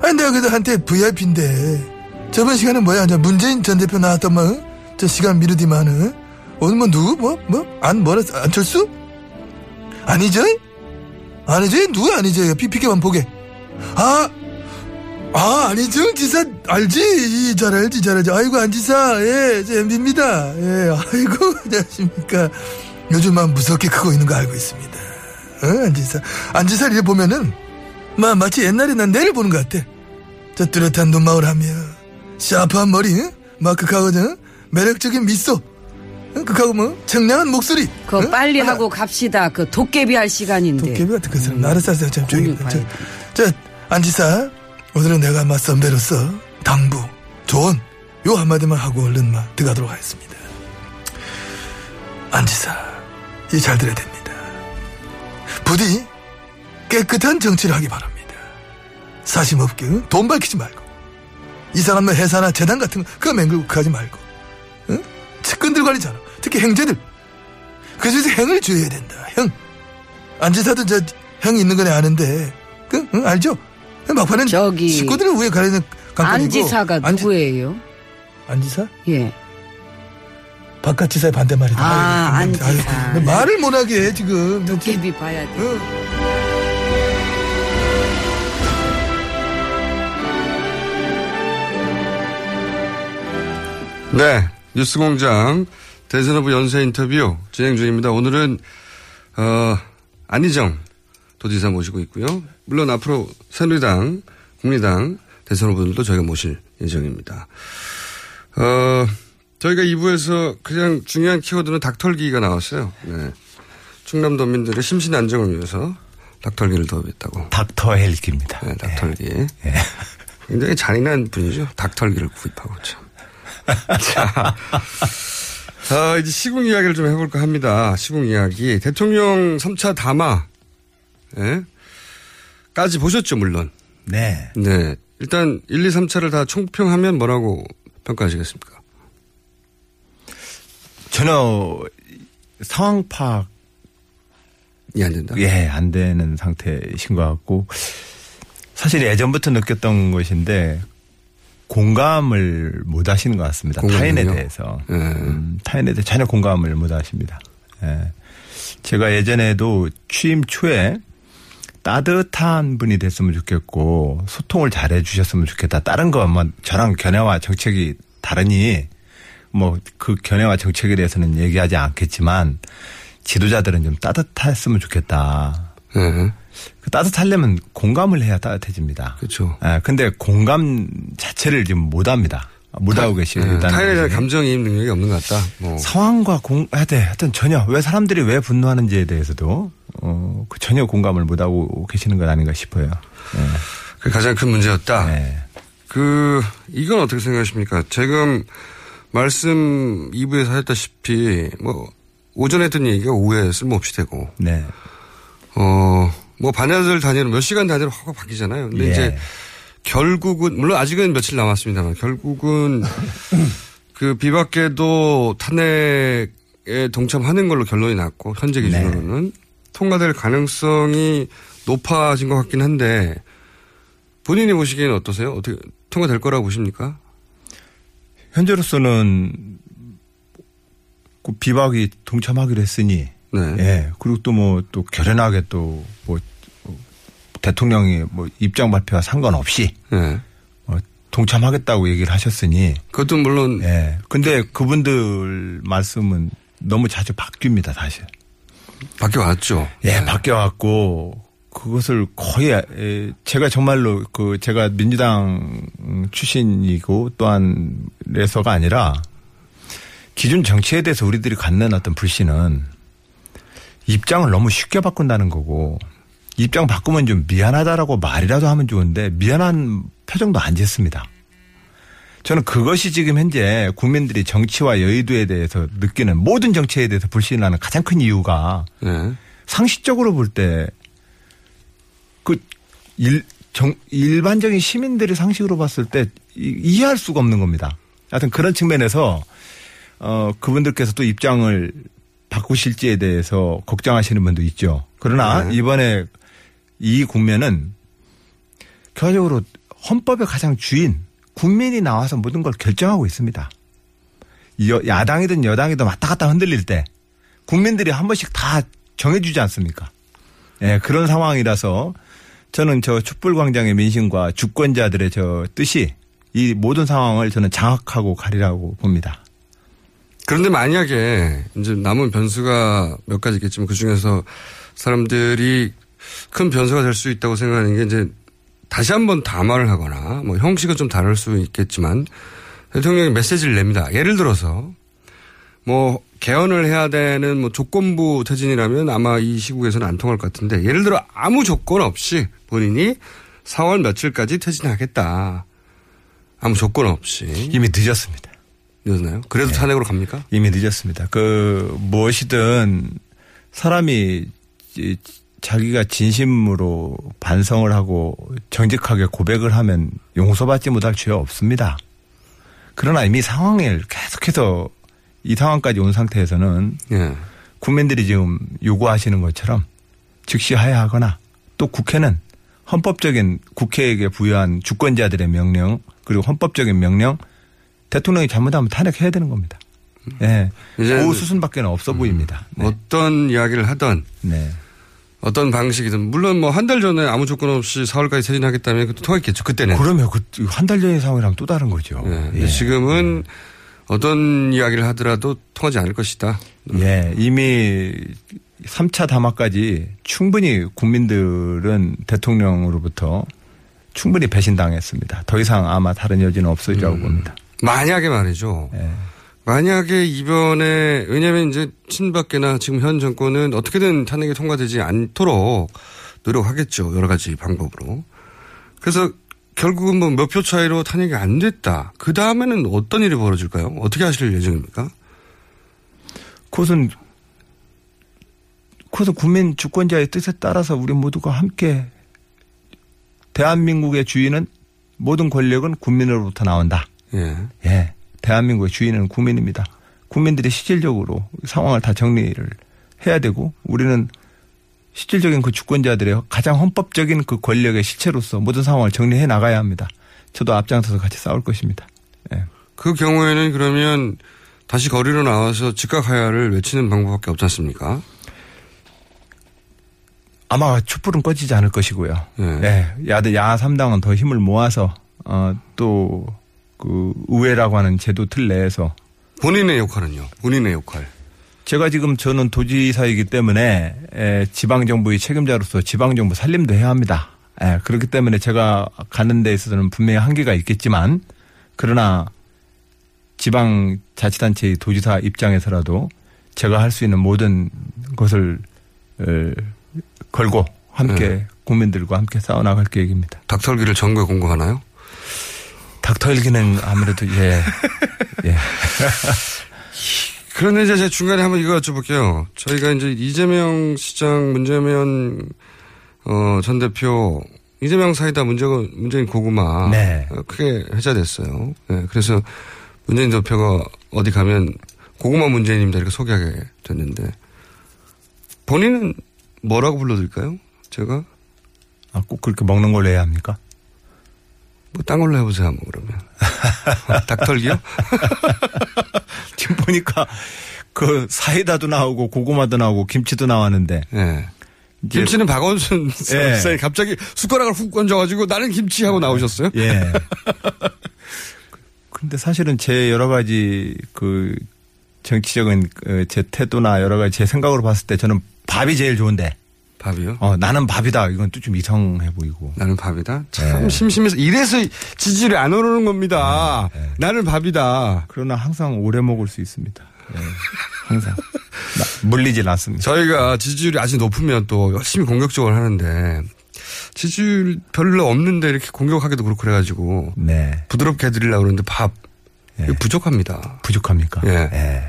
아니 내가 그래도 한때 브이아이피인데. 저번 시간에 뭐야, 문재인 전 대표 나왔던 뭐, 저 시간 미루디만은 오늘 뭐 누구 뭐 뭐 안 뭐라 안철수 아니죠? 아니죠? 누구 아니죠? 피피케만 보게. 아, 아 아니죠? 지사 알지? 잘 알지, 잘 알지. 아이고 안 지사, 예, 저 엠비입니다. 예, 아이고 안녕하십니까. 요즘 막 무섭게 크고 있는 거 알고 있습니다. 어, 안 지사, 안 지사를 이제 보면은 막 마치 옛날에 난 내를 보는 것 같아. 저 뚜렷한 눈망울 하며. 샤프한 머리, 막 극하고 매력적인 미소, 극하고 뭐 청량한 목소리. 그거 응? 빨리 하나. 하고 갑시다. 그 도깨비 할 시간인데. 도깨비 같은 그 사람. 알았어, 알았어. 저, 저, 안 지사, 오늘은 내가 막 선배로서 당부, 조언, 요 한마디만 하고 얼른 막 들어가도록 하겠습니다. 안 지사, 이 잘 들어야 됩니다. 부디 깨끗한 정치를 하기 바랍니다. 사심 없게 돈 밝히지 말고, 이상한 뭐 회사나 재단 같은 거 그거 맹글고 그거 하지 말고, 응? 측근들 관리잖아. 특히 행제들. 그래서 행을 주의해야 된다. 형. 안지사도 저 형이 있는 건 아는데, 그, 응? 알죠? 막판은 저기 식구들을 위해 가리는 강건이고. 안지사가 안지... 누구예요? 안지사? 예. 바깥지사의 반대말이다. 아, 아유, 안지사. 아유, 말을 못하게 해 지금. 도깨비 봐야 돼. 응. 네, 뉴스공장 대선 후보 연세 인터뷰 진행 중입니다. 오늘은 어, 안희정 도지사 모시고 있고요. 물론 앞으로 새누리당, 국민의당 대선 후보들도 저희가 모실 예정입니다. 어, 저희가 이 부에서 그냥 중요한 키워드는 닭털기가 나왔어요. 네. 충남도민들의 심신 안정을 위해서 닭털기를 도입했다고. 닥터헬기입니다. 네, 닭털기. 예. 예. 굉장히 잔인한 분이죠. 닭털기를 구입하고 참. 자, 자, 이제 시국 이야기를 좀 해볼까 합니다. 시국 이야기. 대통령 삼 차 담화. 예? 까지 보셨죠, 물론. 네. 네. 일단 일, 이, 삼 차를 다 총평하면 뭐라고 평가하시겠습니까? 전혀 상황 파악이 안 된다? 예, 안 되는 상태이신 것 같고, 사실 예전부터 느꼈던 것인데 공감을 못 하시는 것 같습니다. 공감은요? 타인에 대해서. 예. 음, 타인에 대해서 전혀 공감을 못 하십니다. 예. 제가 예전에도 취임 초에 따뜻한 분이 됐으면 좋겠고 소통을 잘해 주셨으면 좋겠다. 다른 것만 저랑 견해와 정책이 다르니 뭐 그 견해와 정책에 대해서는 얘기하지 않겠지만 지도자들은 좀 따뜻했으면 좋겠다. 네. 그 따뜻하려면 공감을 해야 따뜻해집니다. 그렇죠. 예, 근데 공감 자체를 지금 못 합니다. 못하고 계시다는 거죠. 타인에 대한 감정이입 능력이 없는 것 같다. 뭐. 상황과 공, 하여튼, 하여튼 전혀, 왜 사람들이 왜 분노하는지에 대해서도, 어, 그 전혀 공감을 못하고 계시는 건 아닌가 싶어요. 네. 그게 가장 큰 문제였다. 네. 그, 이건 어떻게 생각하십니까? 지금 말씀 이 부에서 하셨다시피, 뭐, 오전에 했던 얘기가 오후에 쓸모없이 되고, 네. 어, 뭐, 반야절 단위로 몇 시간 단위로 확 바뀌잖아요. 근데 예. 이제, 결국은 물론 아직은 며칠 남았습니다만 결국은 그 비박계도 탄핵에 동참하는 걸로 결론이 났고 현재 기준으로는 네. 통과될 가능성이 높아진 것 같긴 한데 본인이 보시기에는 어떠세요? 어떻게 통과될 거라고 보십니까? 현재로서는 그 비박이 동참하기로 했으니 네. 예. 그리고 또 뭐 또 결연하게 또 뭐 대통령이 뭐 입장 발표와 상관없이 네. 어, 동참하겠다고 얘기를 하셨으니 그것도 물론 예. 근데 그분들 말씀은 너무 자주 바뀝니다 사실. 바뀌어 왔죠. 예, 네. 바뀌어 왔고 그것을 거의 제가 정말로 그 제가 민주당 출신이고 또한에서가 아니라 기존 정치에 대해서 우리들이 갖는 어떤 불신은 입장을 너무 쉽게 바꾼다는 거고. 입장 바꾸면 좀 미안하다라고 말이라도 하면 좋은데 미안한 표정도 안 짓습니다. 저는 그것이 지금 현재 국민들이 정치와 여의도에 대해서 느끼는 모든 정치에 대해서 불신을 하는 가장 큰 이유가 네. 상식적으로 볼 때 그 일반적인 시민들의 상식으로 봤을 때 이, 이해할 수가 없는 겁니다. 하여튼 그런 측면에서 어, 그분들께서 또 입장을 바꾸실지에 대해서 걱정하시는 분도 있죠. 그러나 네. 이번에 이 국면은 결과적으로 헌법의 가장 주인 국민이 나와서 모든 걸 결정하고 있습니다. 야당이든 여당이든 왔다 갔다 흔들릴 때 국민들이 한 번씩 다 정해주지 않습니까? 네, 그런 상황이라서 저는 저 촛불광장의 민심과 주권자들의 저 뜻이 이 모든 상황을 저는 장악하고 가리라고 봅니다. 그런데 만약에 이제 남은 변수가 몇 가지 있겠지만 그중에서 사람들이 큰 변수가 될 수 있다고 생각하는 게 이제 다시 한번 담화를 하거나 뭐 형식은 좀 다를 수 있겠지만 대통령이 메시지를 냅니다. 예를 들어서 뭐 개헌을 해야 되는 뭐 조건부 퇴진이라면 아마 이 시국에서는 안 통할 것 같은데 예를 들어 아무 조건 없이 본인이 사월 며칠까지 퇴진하겠다. 아무 조건 없이. 이미 늦었습니다. 늦었나요? 그래도 네. 탄핵으로 갑니까? 이미 늦었습니다. 그 무엇이든 사람이 자기가 진심으로 반성을 하고 정직하게 고백을 하면 용서받지 못할 죄가 없습니다. 그러나 이미 상황을 계속해서 이 상황까지 온 상태에서는 예. 국민들이 지금 요구하시는 것처럼 즉시 하야하거나 또 국회는 헌법적인 국회에게 부여한 주권자들의 명령 그리고 헌법적인 명령 대통령이 잘못하면 탄핵해야 되는 겁니다. 예. 그 수순밖에 없어 음. 보입니다. 네. 어떤 이야기를 하든 네. 어떤 방식이든 물론 뭐 한 달 전에 아무 조건 없이 사월까지 퇴진하겠다면 그것도 통했겠죠. 그때는. 그러면 그 한 달 전의 상황이랑 또 다른 거죠. 네. 예. 지금은 네. 어떤 이야기를 하더라도 통하지 않을 것이다. 예. 이미 삼 차 담화까지 충분히 국민들은 대통령으로부터 충분히 배신당했습니다. 더 이상 아마 다른 여지는 없으리라고 음. 봅니다. 만약에 말이죠. 예. 만약에 이번에 왜냐하면 이제 친박계나 지금 현 정권은 어떻게든 탄핵이 통과되지 않도록 노력하겠죠. 여러 가지 방법으로. 그래서 결국은 뭐 몇 표 차이로 탄핵이 안 됐다. 그 다음에는 어떤 일이 벌어질까요? 어떻게 하실 예정입니까? 그것은 그것은 국민 주권자의 뜻에 따라서 우리 모두가 함께 대한민국의 주인은 모든 권력은 국민으로부터 나온다. 예. 예. 대한민국의 주인은 국민입니다. 국민들이 실질적으로 상황을 다 정리를 해야 되고 우리는 실질적인 그 주권자들의 가장 헌법적인 그 권력의 실체로서 모든 상황을 정리해 나가야 합니다. 저도 앞장서서 같이 싸울 것입니다. 예. 그 경우에는 그러면 다시 거리로 나와서 즉각 하야를 외치는 방법밖에 없지 않습니까? 아마 촛불은 꺼지지 않을 것이고요. 예. 예. 야대 야하 삼 당은 더 힘을 모아서 어, 또 그 의회라고 하는 제도 틀 내에서 본인의 역할은요. 본인의 역할. 제가 지금 저는 도지사이기 때문에 에, 지방정부의 책임자로서 지방정부 살림도 해야 합니다. 에, 그렇기 때문에 제가 가는 데 있어서는 분명히 한계가 있겠지만 그러나 지방자치단체의 도지사 입장에서라도 제가 할 수 있는 모든 것을 에, 걸고 함께 네. 국민들과 함께 싸워나갈 계획입니다. 닭털기를 전국에 공고하나요? 닥터일기는 아무래도 예. 예. 그런데 이제 제 중간에 한번 이거 여쭤볼게요. 저희가 이제 이재명 시장, 문재인 어, 전 대표, 이재명 사이다 문재인, 문재인 고구마 네. 크게 회자됐어요. 네, 그래서 문재인 대표가 어디 가면 고구마 문재인입니다 이렇게 소개하게 됐는데 본인은 뭐라고 불러드릴까요? 제가 아, 꼭 그렇게 먹는 걸로 해야 합니까? 뭐, 딴 걸로 해보세요, 뭐, 그러면. 닭털기요? 지금 보니까, 그, 사이다도 나오고, 고구마도 나오고, 김치도 나왔는데. 예. 김치는 박원순 예. 선생이 갑자기 숟가락을 훅 얹어가지고, 나는 김치 하고 나오셨어요? 예. 근데 사실은 제 여러 가지, 그, 정치적인 제 태도나 여러 가지 제 생각으로 봤을 때 저는 밥이 제일 좋은데. 밥이요? 어, 나는 밥이다. 이건 또 좀 이상해 보이고. 나는 밥이다? 참 네. 심심해서. 이래서 지지율이 안 오르는 겁니다. 네. 네. 나는 밥이다. 그러나 항상 오래 먹을 수 있습니다. 네. 항상. 물리질 않습니다. 저희가 지지율이 아직 높으면 또 열심히 공격적으로 하는데 지지율 별로 없는데 이렇게 공격하기도 그렇고 그래가지고 네. 부드럽게 해드리려고 그러는데 밥. 네. 부족합니다. 부족합니까? 네. 네.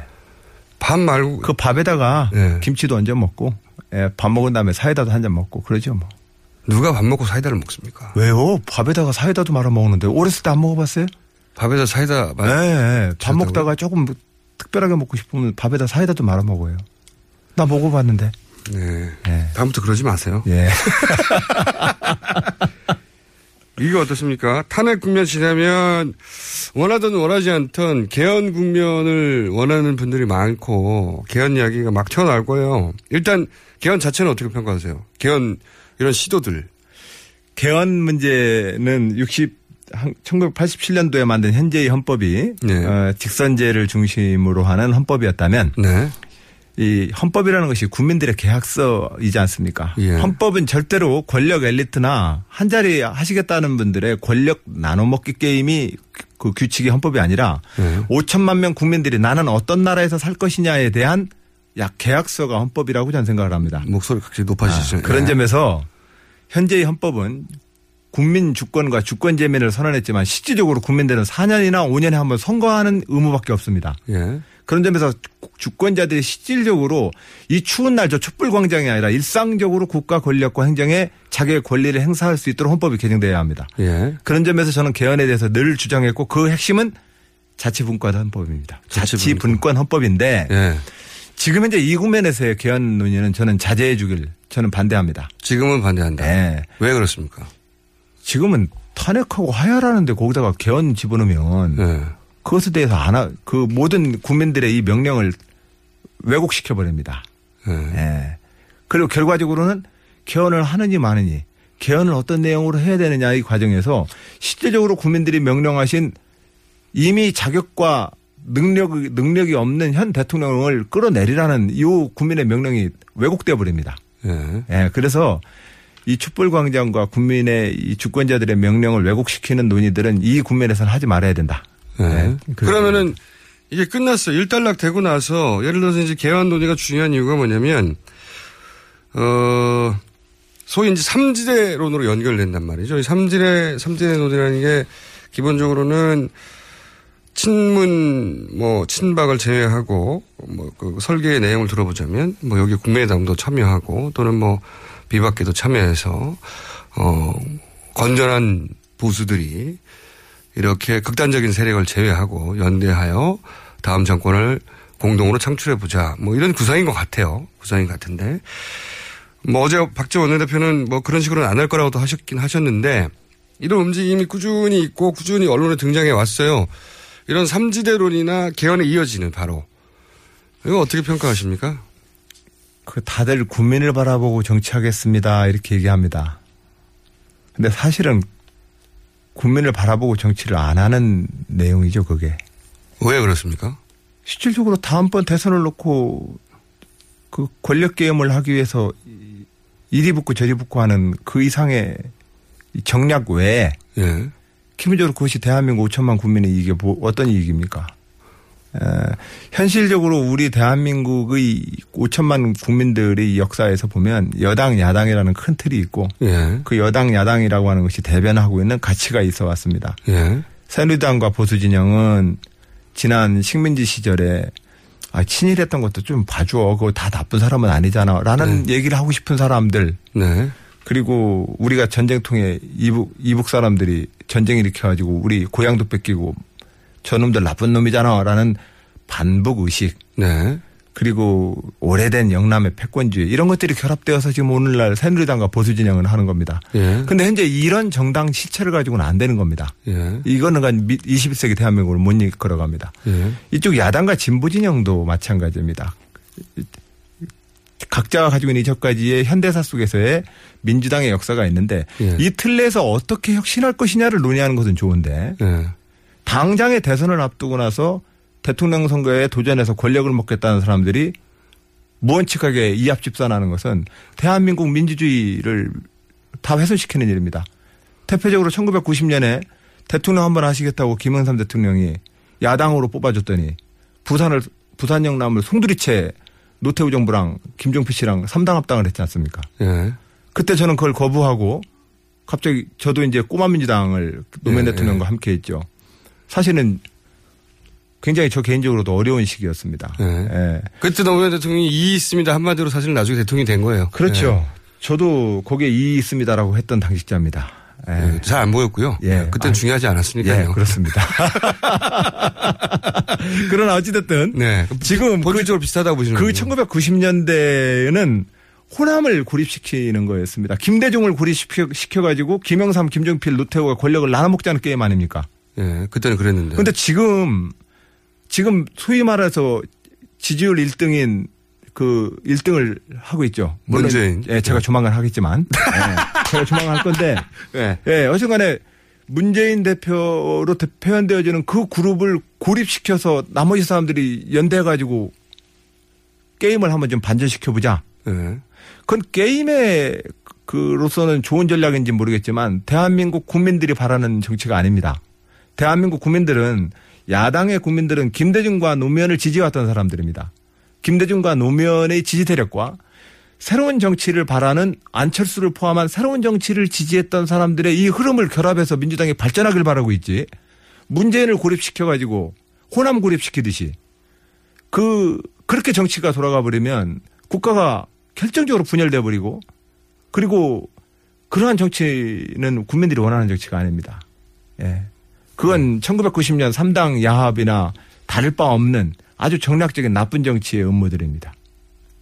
밥 말고. 그 밥에다가 네. 김치도 얹어 먹고. 예, 밥 먹은 다음에 사이다도 한 잔 먹고 그러죠 뭐. 누가 밥 먹고 사이다를 먹습니까? 왜요? 밥에다가 사이다도 말아 먹는데 어렸을 때 안 먹어봤어요? 밥에다 사이다 말아 네, 네. 밥 먹다가 조금 뭐 특별하게 먹고 싶으면 밥에다 사이다도 말아 먹어요. 나 먹어봤는데. 네. 네. 다음부터 그러지 마세요. 예. 이게 어떻습니까? 탄핵 국면 지나면 원하든 원하지 않든 개헌 국면을 원하는 분들이 많고 개헌 이야기가 막 튀어나올 거예요. 일단 개헌 자체는 어떻게 평가하세요? 개헌 이런 시도들. 개헌 문제는 천구백팔십칠 년도에 만든 현재의 헌법이 네. 어, 직선제를 중심으로 하는 헌법이었다면 네. 이 헌법이라는 것이 국민들의 계약서이지 않습니까? 예. 헌법은 절대로 권력 엘리트나 한자리 하시겠다는 분들의 권력 나눠먹기 게임이 그 규칙이 헌법이 아니라 예. 오천만 명 국민들이 나는 어떤 나라에서 살 것이냐에 대한 약 계약서가 헌법이라고 저는 생각을 합니다. 목소리 굉장히 높아지시죠. 아, 그런 예. 점에서 현재의 헌법은 국민 주권과 주권 재민을 선언했지만 실질적으로 국민들은 사 년이나 오 년에 한 번 선거하는 의무밖에 없습니다. 예. 그런 점에서 주권자들이 실질적으로 이 추운 날 저 촛불 광장이 아니라 일상적으로 국가 권력과 행정에 자기의 권리를 행사할 수 있도록 헌법이 개정돼야 합니다. 예. 그런 점에서 저는 개헌에 대해서 늘 주장했고 그 핵심은 자치분권 헌법입니다. 자치분권 헌법인데 예. 지금 현재 이 국면에서의 개헌 논의는 저는 자제해 주길 저는 반대합니다. 지금은 반대한다. 예. 왜 그렇습니까? 지금은 탄핵하고 하야라는데 거기다가 개헌 집어넣으면 예. 그것에 대해서 안 하, 그 모든 국민들의 이 명령을 왜곡시켜 버립니다. 예. 예. 그리고 결과적으로는 개헌을 하느니 마느니 개헌을 어떤 내용으로 해야 되느냐 이 과정에서 실질적으로 국민들이 명령하신 이미 자격과 능력, 능력이 없는 현 대통령을 끌어내리라는 이 국민의 명령이 왜곡되어 버립니다. 예. 예. 그래서 이 촛불광장과 국민의 이 주권자들의 명령을 왜곡시키는 논의들은 이 국면에서는 하지 말아야 된다. 네. 그러면은 이게 끝났어요. 일단락 되고 나서 예를 들어서 이제 개헌 논의가 중요한 이유가 뭐냐면, 어, 소위 이제 삼지대론으로 연결된단 말이죠. 이 삼지대, 삼지대 논의라는 게 기본적으로는 친문, 뭐, 친박을 제외하고, 뭐, 그 설계의 내용을 들어보자면, 뭐, 여기 국민의당도 참여하고 또는 뭐, 비박계도 참여해서, 어, 건전한 보수들이 이렇게 극단적인 세력을 제외하고 연대하여 다음 정권을 공동으로 창출해보자. 뭐 이런 구상인 것 같아요. 구상인 것 같은데. 뭐 어제 박지원 원내대표는 뭐 그런 식으로는 안 할 거라고도 하셨긴 하셨는데 이런 움직임이 꾸준히 있고 꾸준히 언론에 등장해 왔어요. 이런 삼지대론이나 개헌에 이어지는 바로. 이거 어떻게 평가하십니까? 그 다들 국민을 바라보고 정치하겠습니다. 이렇게 얘기합니다. 근데 사실은 국민을 바라보고 정치를 안 하는 내용이죠, 그게. 왜 그렇습니까? 실질적으로 다음번 대선을 놓고 그 권력 게임을 하기 위해서 이리 붙고 저리 붙고 하는 그 이상의 정략 외에 예. 기본적으로 그것이 대한민국 오천만 국민의 이익이 어떤 이익입니까? 에, 현실적으로 우리 대한민국의 오천만 국민들의 역사에서 보면 여당 야당이라는 큰 틀이 있고 예. 그 여당 야당이라고 하는 것이 대변하고 있는 가치가 있어 왔습니다. 예. 새누리당과 보수진영은 지난 식민지 시절에 아, 친일했던 것도 좀 봐줘. 그거 다 나쁜 사람은 아니잖아. 라는 네. 얘기를 하고 싶은 사람들. 네. 그리고 우리가 전쟁통에 이북, 이북 사람들이 전쟁 일으켜가지고 우리 고향도 뺏기고 저놈들 나쁜 놈이잖아 라는 반북 의식 네. 그리고 오래된 영남의 패권주의 이런 것들이 결합되어서 지금 오늘날 새누리당과 보수진영을 하는 겁니다. 그런데 예. 현재 이런 정당 실체를 가지고는 안 되는 겁니다. 예. 이거는 이십일 세기 대한민국을 못 이끌어갑니다. 예. 이쪽 야당과 진보진영도 마찬가지입니다. 각자가 가지고 있는 이전까지의 현대사 속에서의 민주당의 역사가 있는데 예. 이 틀에서 어떻게 혁신할 것이냐를 논의하는 것은 좋은데 예. 당장의 대선을 앞두고 나서 대통령 선거에 도전해서 권력을 먹겠다는 사람들이 무언측하게 이합집산하는 것은 대한민국 민주주의를 다 훼손시키는 일입니다. 대표적으로 천구백구십 년에 대통령 한번 하시겠다고 김영삼 대통령이 야당으로 뽑아줬더니 부산을, 부산 영남을 송두리째 노태우 정부랑 김종필 씨랑 삼당 합당을 했지 않습니까? 예. 그때 저는 그걸 거부하고 갑자기 저도 이제 꼬마민주당을 노무현 예, 대통령과 예. 함께 했죠. 사실은 굉장히 저 개인적으로도 어려운 시기였습니다. 네. 네. 그때 노무현 대통령이 이의 있습니다. 한마디로 사실 나중에 대통령이 된 거예요. 그렇죠. 네. 저도 거기에 이의 있습니다라고 했던 당직자입니다. 네. 네. 잘 안 보였고요. 네. 그때는 아, 중요하지 않았으니까요. 네. 그렇습니다. 그러나 어찌됐든 네. 지금 본질적으로 그, 비슷하다고 보시는 거예요. 그 천구백구십 년대에는 호남을 고립시키는 거였습니다. 김대중을 고립시켜가지고 김영삼, 김종필, 노태우가 권력을 나눠먹자는 게임 아닙니까? 예, 그때는 그랬는데. 그런데 지금 지금 소위 말해서 지지율 일 등인 그 일 등을 하고 있죠. 문재인. 예, 제가 네. 조만간 하겠지만, 예, 제가 조만간 할 건데, 네. 예, 어쨌간에 문재인 대표로 표현되어지는 그 그룹을 고립시켜서 나머지 사람들이 연대해가지고 게임을 한번 좀 반전시켜 보자. 네. 그건 게임의 그로서는 좋은 전략인지 모르겠지만 대한민국 국민들이 바라는 정치가 아닙니다. 대한민국 국민들은 야당의 국민들은 김대중과 노무현을 지지해왔던 사람들입니다. 김대중과 노무현의 지지 세력과 새로운 정치를 바라는 안철수를 포함한 새로운 정치를 지지했던 사람들의 이 흐름을 결합해서 민주당이 발전하길 바라고 있지 문재인을 고립시켜가지고 호남 고립시키듯이 그 그렇게 정치가 돌아가 버리면 국가가 결정적으로 분열돼 버리고, 그리고 그러한 정치는 국민들이 원하는 정치가 아닙니다. 예. 그건 네. 천구백구십 년 삼당 야합이나 다를 바 없는 아주 정략적인 나쁜 정치의 음모들입니다.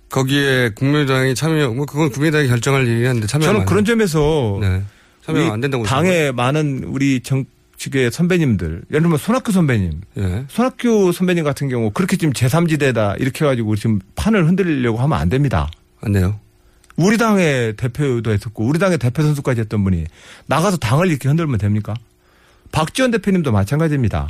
거기에 국민의당이 참여, 뭐 그건 국민의당이 결정할 일이 아닌데 참여. 저는 그런 점에서 네. 참여가 안 된다고 당의 생각해요. 많은 우리 정치계 선배님들, 예를 들면 손학규 선배님, 네. 손학규 선배님 같은 경우 그렇게 지금 제삼지대다 이렇게 해가지고 지금 판을 흔들려고 하면 안 됩니다. 안 돼요. 우리 당의 대표도 했었고 우리 당의 대표 선수까지 했던 분이 나가서 당을 이렇게 흔들면 됩니까? 박지원 대표님도 마찬가지입니다.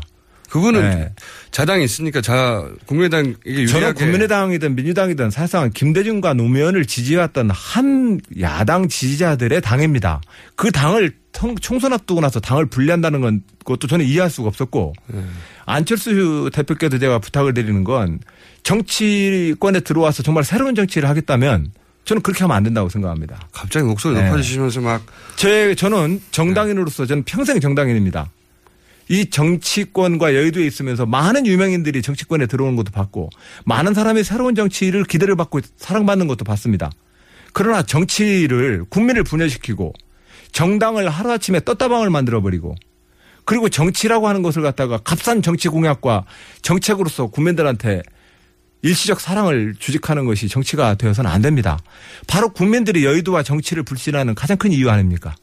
그거는 네. 자당이 있으니까 자 국민의당에게 유리하게. 저는 국민의당이든 민주당이든 사실상 김대중과 노무현을 지지해왔던 한 야당 지지자들의 당입니다. 그 당을 총선 앞두고 나서 당을 분리한다는 건 그것도 저는 이해할 수가 없었고 네. 안철수 대표께도 제가 부탁을 드리는 건 정치권에 들어와서 정말 새로운 정치를 하겠다면 저는 그렇게 하면 안 된다고 생각합니다. 갑자기 목소리 네. 높아지시면서 막. 제, 저는 정당인으로서 저는 평생 정당인입니다. 이 정치권과 여의도에 있으면서 많은 유명인들이 정치권에 들어오는 것도 봤고 많은 사람이 새로운 정치를 기대를 받고 사랑받는 것도 봤습니다. 그러나 정치를 국민을 분열시키고 정당을 하루아침에 떴다방을 만들어버리고 그리고 정치라고 하는 것을 갖다가 값싼 정치 공약과 정책으로서 국민들한테 일시적 사랑을 주직하는 것이 정치가 되어서는 안 됩니다. 바로 국민들이 여의도와 정치를 불신하는 가장 큰 이유 아닙니까?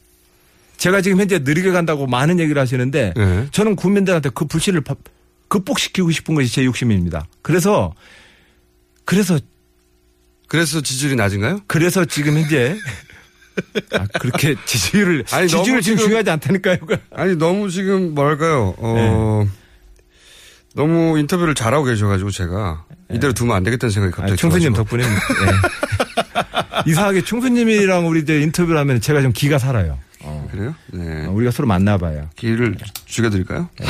제가 지금 현재 느리게 간다고 많은 얘기를 하시는데 네. 저는 국민들한테 그 불신을 극복시키고 싶은 것이 제 욕심입니다. 그래서 그래서 그래서 지지율이 낮은가요? 그래서 지금 현재 아, 그렇게 지지율을 아니, 지지율 지금 중요하지 않다니까요. 아니 너무 지금 뭐랄까요? 어. 네. 너무 인터뷰를 잘하고 계셔가지고 제가 이대로 두면 안 되겠다는 생각이 갑자기 들어요. 총수님 덕분입니다. 네. 이상하게 총수님이랑 우리 이제 인터뷰를 하면 제가 좀 기가 살아요. 어. 그래요? 네. 어, 우리가 서로 만나봐요. 기를 죽여드릴까요? 네.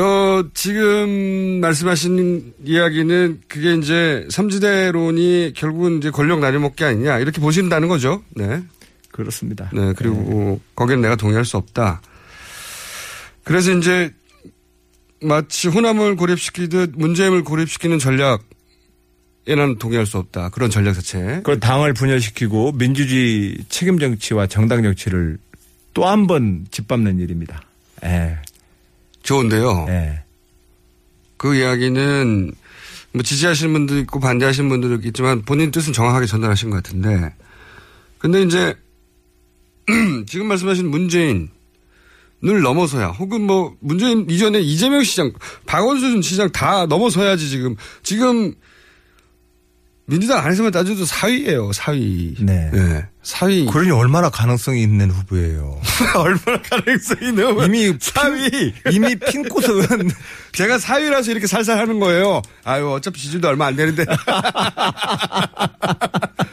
어, 지금 말씀하신 이야기는 그게 이제 삼지대론이 결국은 이제 권력 나눠먹기 아니냐 이렇게 보신다는 거죠. 네. 그렇습니다. 네. 그리고 네. 거기는 내가 동의할 수 없다. 그래서 이제 마치 호남을 고립시키듯 문재인을 고립시키는 전략에는 동의할 수 없다. 그런 전략 자체. 그 당을 분열시키고 민주주의 책임 정치와 정당 정치를 또 한 번 짓밟는 일입니다. 예. 좋은데요. 예. 그 이야기는 뭐 지지하시는 분도 있고 반대하시는 분도 있지만 본인 뜻은 정확하게 전달하신 것 같은데. 근데 이제 지금 말씀하신 문재인. 늘 넘어서야 혹은 뭐 문재인 이전에 이재명 시장 박원순 시장 다 넘어서야지 지금 지금 민주당 안에서만 따져도 사 위예요 사 위. 네. 네. 사 위. 그러니 얼마나 가능성이 있는 후보예요. 얼마나 가능성이 있는 후보. 이미 사 위. 이미 핀꽃은 제가 사 위라서 이렇게 살살 하는 거예요. 아유 어차피 지지도 얼마 안 되는데.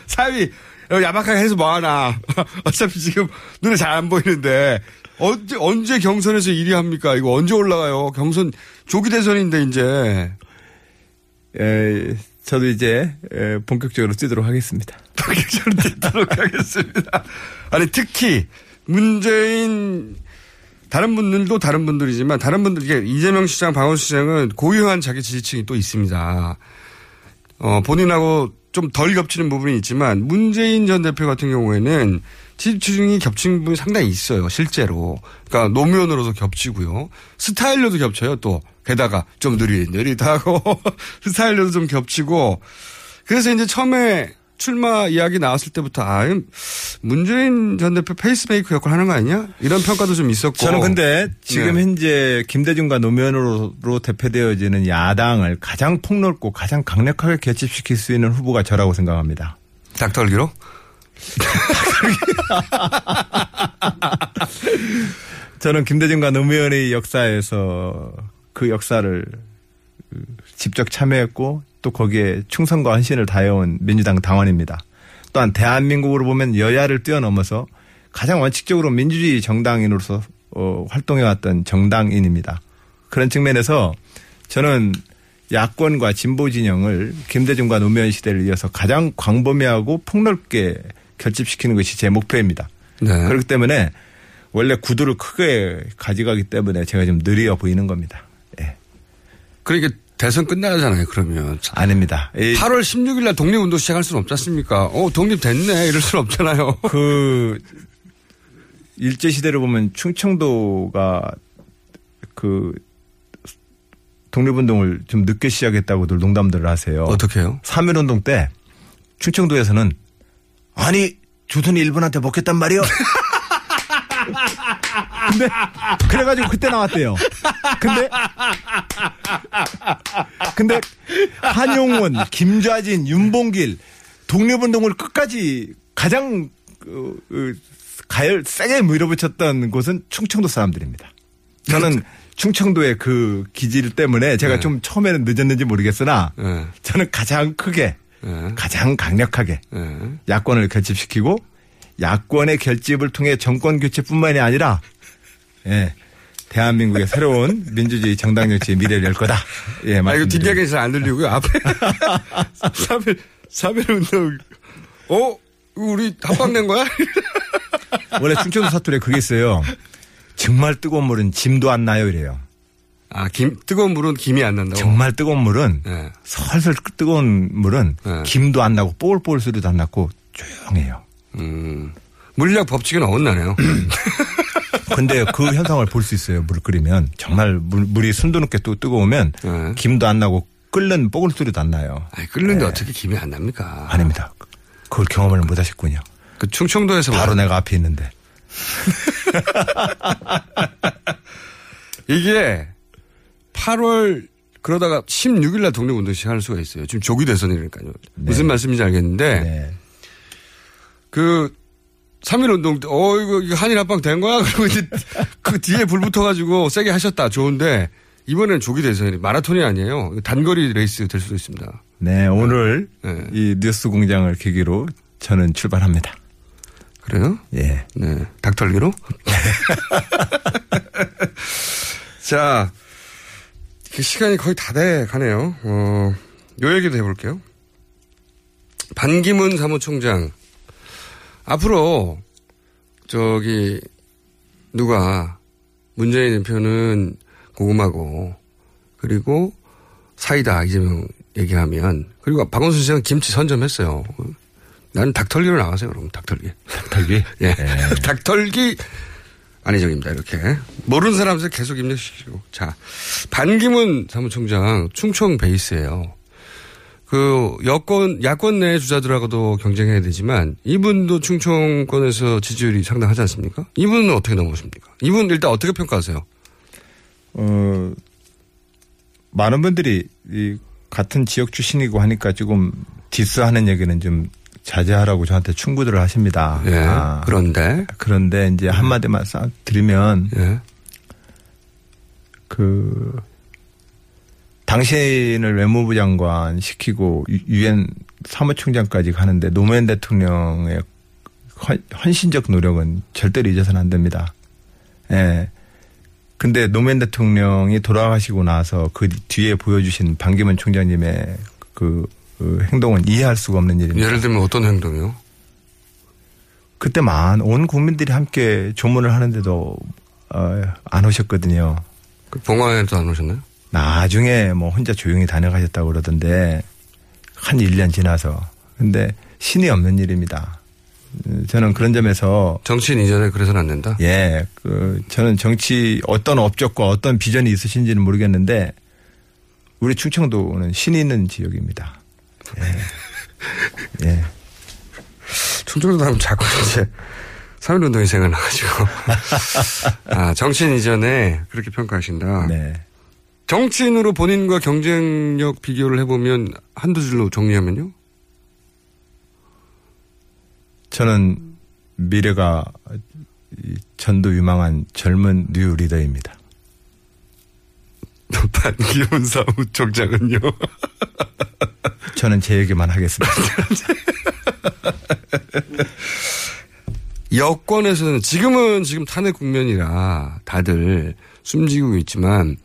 사 위. 야박하게 해서 뭐하나. 어차피 지금 눈에 잘 안 보이는데. 언제, 언제 경선에서 일 위 합니까? 이거 언제 올라가요? 경선, 조기 대선인데, 이제. 에, 저도 이제, 에, 본격적으로 뛰도록 하겠습니다. 본격적으로 뛰도록 하겠습니다. 아니, 특히, 문재인, 다른 분들도 다른 분들이지만, 다른 분들, 이재명 시장, 박원순 시장은 고유한 자기 지지층이 또 있습니다. 어, 본인하고 좀 덜 겹치는 부분이 있지만, 문재인 전 대표 같은 경우에는, 지지층이 겹친 분이 상당히 있어요, 실제로. 그러니까 노무현으로도 겹치고요. 스타일로도 겹쳐요, 또. 게다가 좀 느릿느릿하고 스타일로도 좀 겹치고. 그래서 이제 처음에 출마 이야기 나왔을 때부터 아, 문재인 전 대표 페이스메이커 역할을 하는 거 아니냐? 이런 평가도 좀 있었고. 저는 근데 지금 네. 현재 김대중과 노무현으로 대표되어지는 야당을 가장 폭넓고 가장 강력하게 결집시킬 수 있는 후보가 저라고 생각합니다. 닥터 알기로? 저는 김대중과 노무현의 역사에서 그 역사를 직접 참여했고 또 거기에 충성과 헌신을 다해온 민주당 당원입니다. 또한 대한민국으로 보면 여야를 뛰어넘어서 가장 원칙적으로 민주주의 정당인으로서 어, 활동해왔던 정당인입니다. 그런 측면에서 저는 야권과 진보 진영을 김대중과 노무현 시대를 이어서 가장 광범위하고 폭넓게 결집시키는 것이 제 목표입니다. 네. 그렇기 때문에 원래 구두를 크게 가져가기 때문에 제가 좀 느려 보이는 겁니다. 예. 그러니까 대선 끝나잖아요, 그러면. 아닙니다. 팔월 십육일날 독립운동 시작할 수는 없지 않습니까? 어, 독립됐네. 이럴 수는 없잖아요. 그, 일제시대를 보면 충청도가 그, 독립운동을 좀 늦게 시작했다고들 농담들을 하세요. 어떻게요? 삼일운동 때 충청도에서는 아니, 조선이 일본한테 먹겠단 말이요? 근데 그래가지고 그때 나왔대요. 근데 근데 한용운, 김좌진, 윤봉길 독립운동을 끝까지 가장 그, 그, 가열 세게 밀어붙였던 곳은 충청도 사람들입니다. 저는 충청도의 그 기질 때문에 제가 네. 좀 처음에는 늦었는지 모르겠으나 네. 저는 가장 크게 네. 가장 강력하게 네. 야권을 결집시키고 야권의 결집을 통해 정권 교체뿐만이 아니라 예, 대한민국의 새로운 민주주의 정당 정치의 미래를 열 거다. 예, 아, 이거 뒷이야기는 잘 안 들리고요. 앞에 삼 일, 삼 일 운동. 어? 우리 합방된 거야? 원래 충청도 사투리에 그게 있어요. 정말 뜨거운 물은 짐도 안 나요 이래요. 아, 김, 뜨거운 물은 김이 안 난다고? 정말 뜨거운 물은 네. 설설 뜨거운 물은 네. 김도 안 나고 뽀글뽀글 소리도 안 났고 조용해요. 음, 물리학 법칙에는 어긋나네요. 근데 그 현상을 볼 수 있어요. 물 끓이면 정말 물, 물이 순두럽게 또 뜨거우면 네. 김도 안 나고 끓는 뽀글 소리도 안 나요. 아니, 끓는데 네. 어떻게 김이 안 납니까? 아닙니다. 그걸 경험을 못 하셨군요. 그 충청도에서 바로 말... 내가 앞에 있는데 이게 팔월 그러다가 십육일날 독립운동 시작할 수가 있어요. 지금 조기 대선이니까요. 네. 무슨 말씀인지 알겠는데. 네. 그, 삼일운동 때, 어, 이거, 이거 한일 합방 된 거야? 그러고 이제 그 뒤에 불 붙어가지고 세게 하셨다. 좋은데, 이번엔 조기 대선이 마라톤이 아니에요. 단거리 레이스 될 수도 있습니다. 네, 오늘 네. 이 뉴스공장을 계기로 저는 출발합니다. 그래요? 예. 네. 닭털기로? 자, 시간이 거의 다 돼 가네요. 어, 요 얘기도 해볼게요. 반기문 사무총장. 앞으로 저기 누가 문재인 대표는 고구마고 그리고 사이다 이재명 얘기하면 그리고 박원순 시장은 김치 선점했어요. 나는 닭털기로 나가세요. 그럼 닭털기. 닭털기? 예. 네. 닭털기 안희정입니다. 이렇게. 모르는 사람들 계속 입력시키고. 자, 반기문 사무총장 충청 베이스예요. 그 여권 야권 내 주자들하고도 경쟁해야 되지만 이분도 충청권에서 지지율이 상당하지 않습니까? 이분은 어떻게 넘어오십니까? 이분 일단 어떻게 평가하세요? 어, 많은 분들이 이 같은 지역 출신이고 하니까 조금 디스하는 얘기는 좀 자제하라고 저한테 충고들을 하십니다. 예, 아, 그런데 그런데 이제 한 마디만 싹 드리면 예. 그. 당신을 외무부 장관 시키고 유엔 사무총장까지 가는데 노무현 대통령의 헌신적 노력은 절대로 잊어서는 안 됩니다. 예. 근데 노무현 대통령이 돌아가시고 나서 그 뒤에 보여주신 반기문 총장님의 그, 그 행동은 이해할 수가 없는 일입니다. 예를 들면 어떤 행동이요? 그때만 온 국민들이 함께 조문을 하는데도 어, 안 오셨거든요. 그 봉화에도 안 오셨나요? 나중에 뭐 혼자 조용히 다녀가셨다고 그러던데 한 일 년 지나서. 근데 신이 없는 일입니다. 저는 그런 점에서. 정치인 이전에 그래서는 안 된다? 예. 그 저는 정치 어떤 업적과 어떤 비전이 있으신지는 모르겠는데 우리 충청도는 신이 있는 지역입니다. 예. 예. 충청도 하면 자꾸 이제 삼일운동이 생각나가지고. 아, 정치인 이전에 그렇게 평가하신다. 네. 정치인으로 본인과 경쟁력 비교를 해보면 한두 줄로 정리하면요? 저는 미래가 전도유망한 젊은 뉴 리더입니다. 반기문 사무총장은요? 저는 제 얘기만 하겠습니다. 여권에서는 지금은 지금 탄핵 국면이라 다들 숨지고 있지만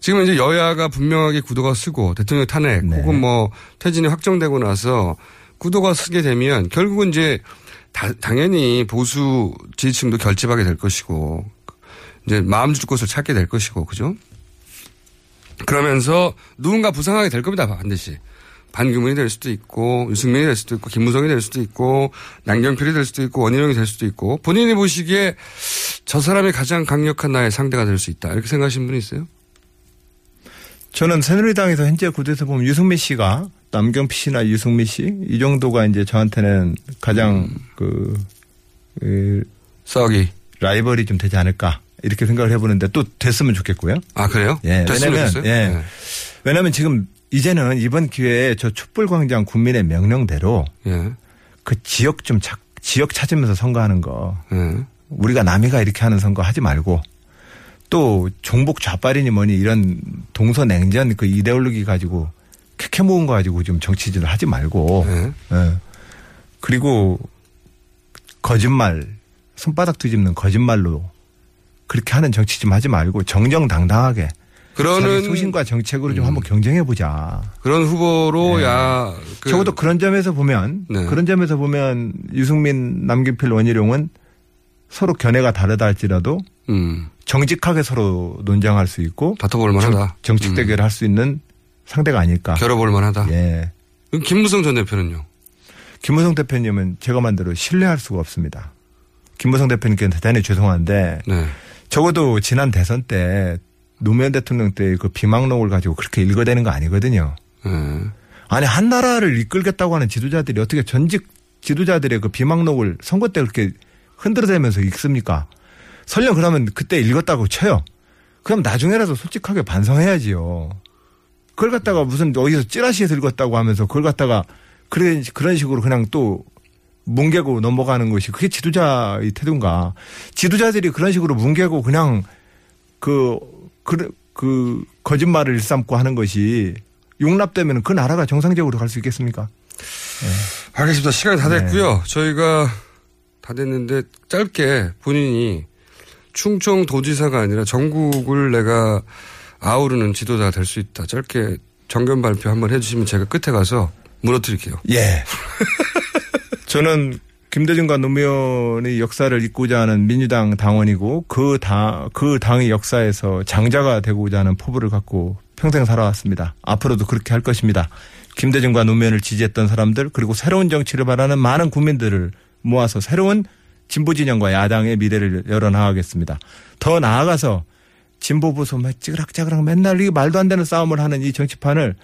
지금 이제 여야가 분명하게 구도가 쓰고 대통령 탄핵 네. 혹은 뭐 퇴진이 확정되고 나서 구도가 쓰게 되면 결국은 이제 다, 당연히 보수 지지층도 결집하게 될 것이고 이제 마음 줄 곳을 찾게 될 것이고 그죠? 그러면서 누군가 부상하게 될 겁니다. 반드시. 반기문이 될 수도 있고 유승민이 될 수도 있고 김무성이 될 수도 있고 남경필이 될 수도 있고 원희룡이 될 수도 있고 본인이 보시기에 저 사람이 가장 강력한 나의 상대가 될 수 있다. 이렇게 생각하시는 분이 있어요? 저는 새누리당에서 현재 구도에서 보면 유승민 씨가 남경필 씨나 유승민 씨 이 정도가 이제 저한테는 가장 음. 그, 그 싸우기 라이벌이 좀 되지 않을까 이렇게 생각을 해보는데 또 됐으면 좋겠고요. 아 그래요? 예. 됐으면 좋겠어요? 예. 네. 왜냐하면 지금 이제는 이번 기회에 저 촛불광장 국민의 명령대로 예. 그 지역 좀 찾, 지역 찾으면서 선거하는 거 예. 우리가 남이가 이렇게 하는 선거 하지 말고 또 종북 좌빨이니 뭐니 이런 동서냉전 그 이데올로기 가지고 캐캐 모은 거 가지고 좀 정치질을 하지 말고 예. 예. 그리고 거짓말 손바닥 뒤집는 거짓말로 그렇게 하는 정치 좀 하지 말고 정정당당하게. 그러는 소신과 정책으로 음. 좀 한번 경쟁해 보자. 그런 후보로야. 네. 그 적어도 그런 점에서 보면 네. 그런 점에서 보면 유승민, 남경필, 원희룡은 서로 견해가 다르다 할지라도 음. 정직하게 서로 논쟁할 수 있고 다퉈볼 만하다. 정책 대결을 음. 할 수 있는 상대가 아닐까. 겨뤄볼 만하다. 예. 김무성 전 대표는요? 김무성 대표님은 제가 만들어 신뢰할 수가 없습니다. 김무성 대표님께는 대단히 죄송한데 네. 적어도 지난 대선 때 노무현 대통령 때 그 비망록을 가지고 그렇게 읽어대는 거 아니거든요. 음. 아니 한 나라를 이끌겠다고 하는 지도자들이 어떻게 전직 지도자들의 그 비망록을 선거 때 그렇게 흔들어대면서 읽습니까? 설령 그러면 그때 읽었다고 쳐요. 그럼 나중에라도 솔직하게 반성해야지요. 그걸 갖다가 무슨 어디서 찌라시에서 읽었다고 하면서 그걸 갖다가 그런 그런 식으로 그냥 또 뭉개고 넘어가는 것이 그게 지도자의 태도인가? 지도자들이 그런 식으로 뭉개고 그냥 그 그, 그, 거짓말을 일삼고 하는 것이 용납되면 그 나라가 정상적으로 갈 수 있겠습니까? 네. 알겠습니다. 시간이 다 됐고요. 네. 저희가 다 됐는데 짧게 본인이 충청도지사가 아니라 전국을 내가 아우르는 지도자가 될 수 있다. 짧게 정견 발표 한번 해주시면 제가 끝에 가서 물어드릴게요. 예. 저는 김대중과 노무현의 역사를 잇고자 하는 민주당 당원이고 그 당, 그 당의 역사에서 장자가 되고자 하는 포부를 갖고 평생 살아왔습니다. 앞으로도 그렇게 할 것입니다. 김대중과 노무현을 지지했던 사람들 그리고 새로운 정치를 바라는 많은 국민들을 모아서 새로운 진보진영과 야당의 미래를 열어나가겠습니다. 더 나아가서 진보보수 찌그락찌그락 맨날 이 말도 안 되는 싸움을 하는 이 정치판을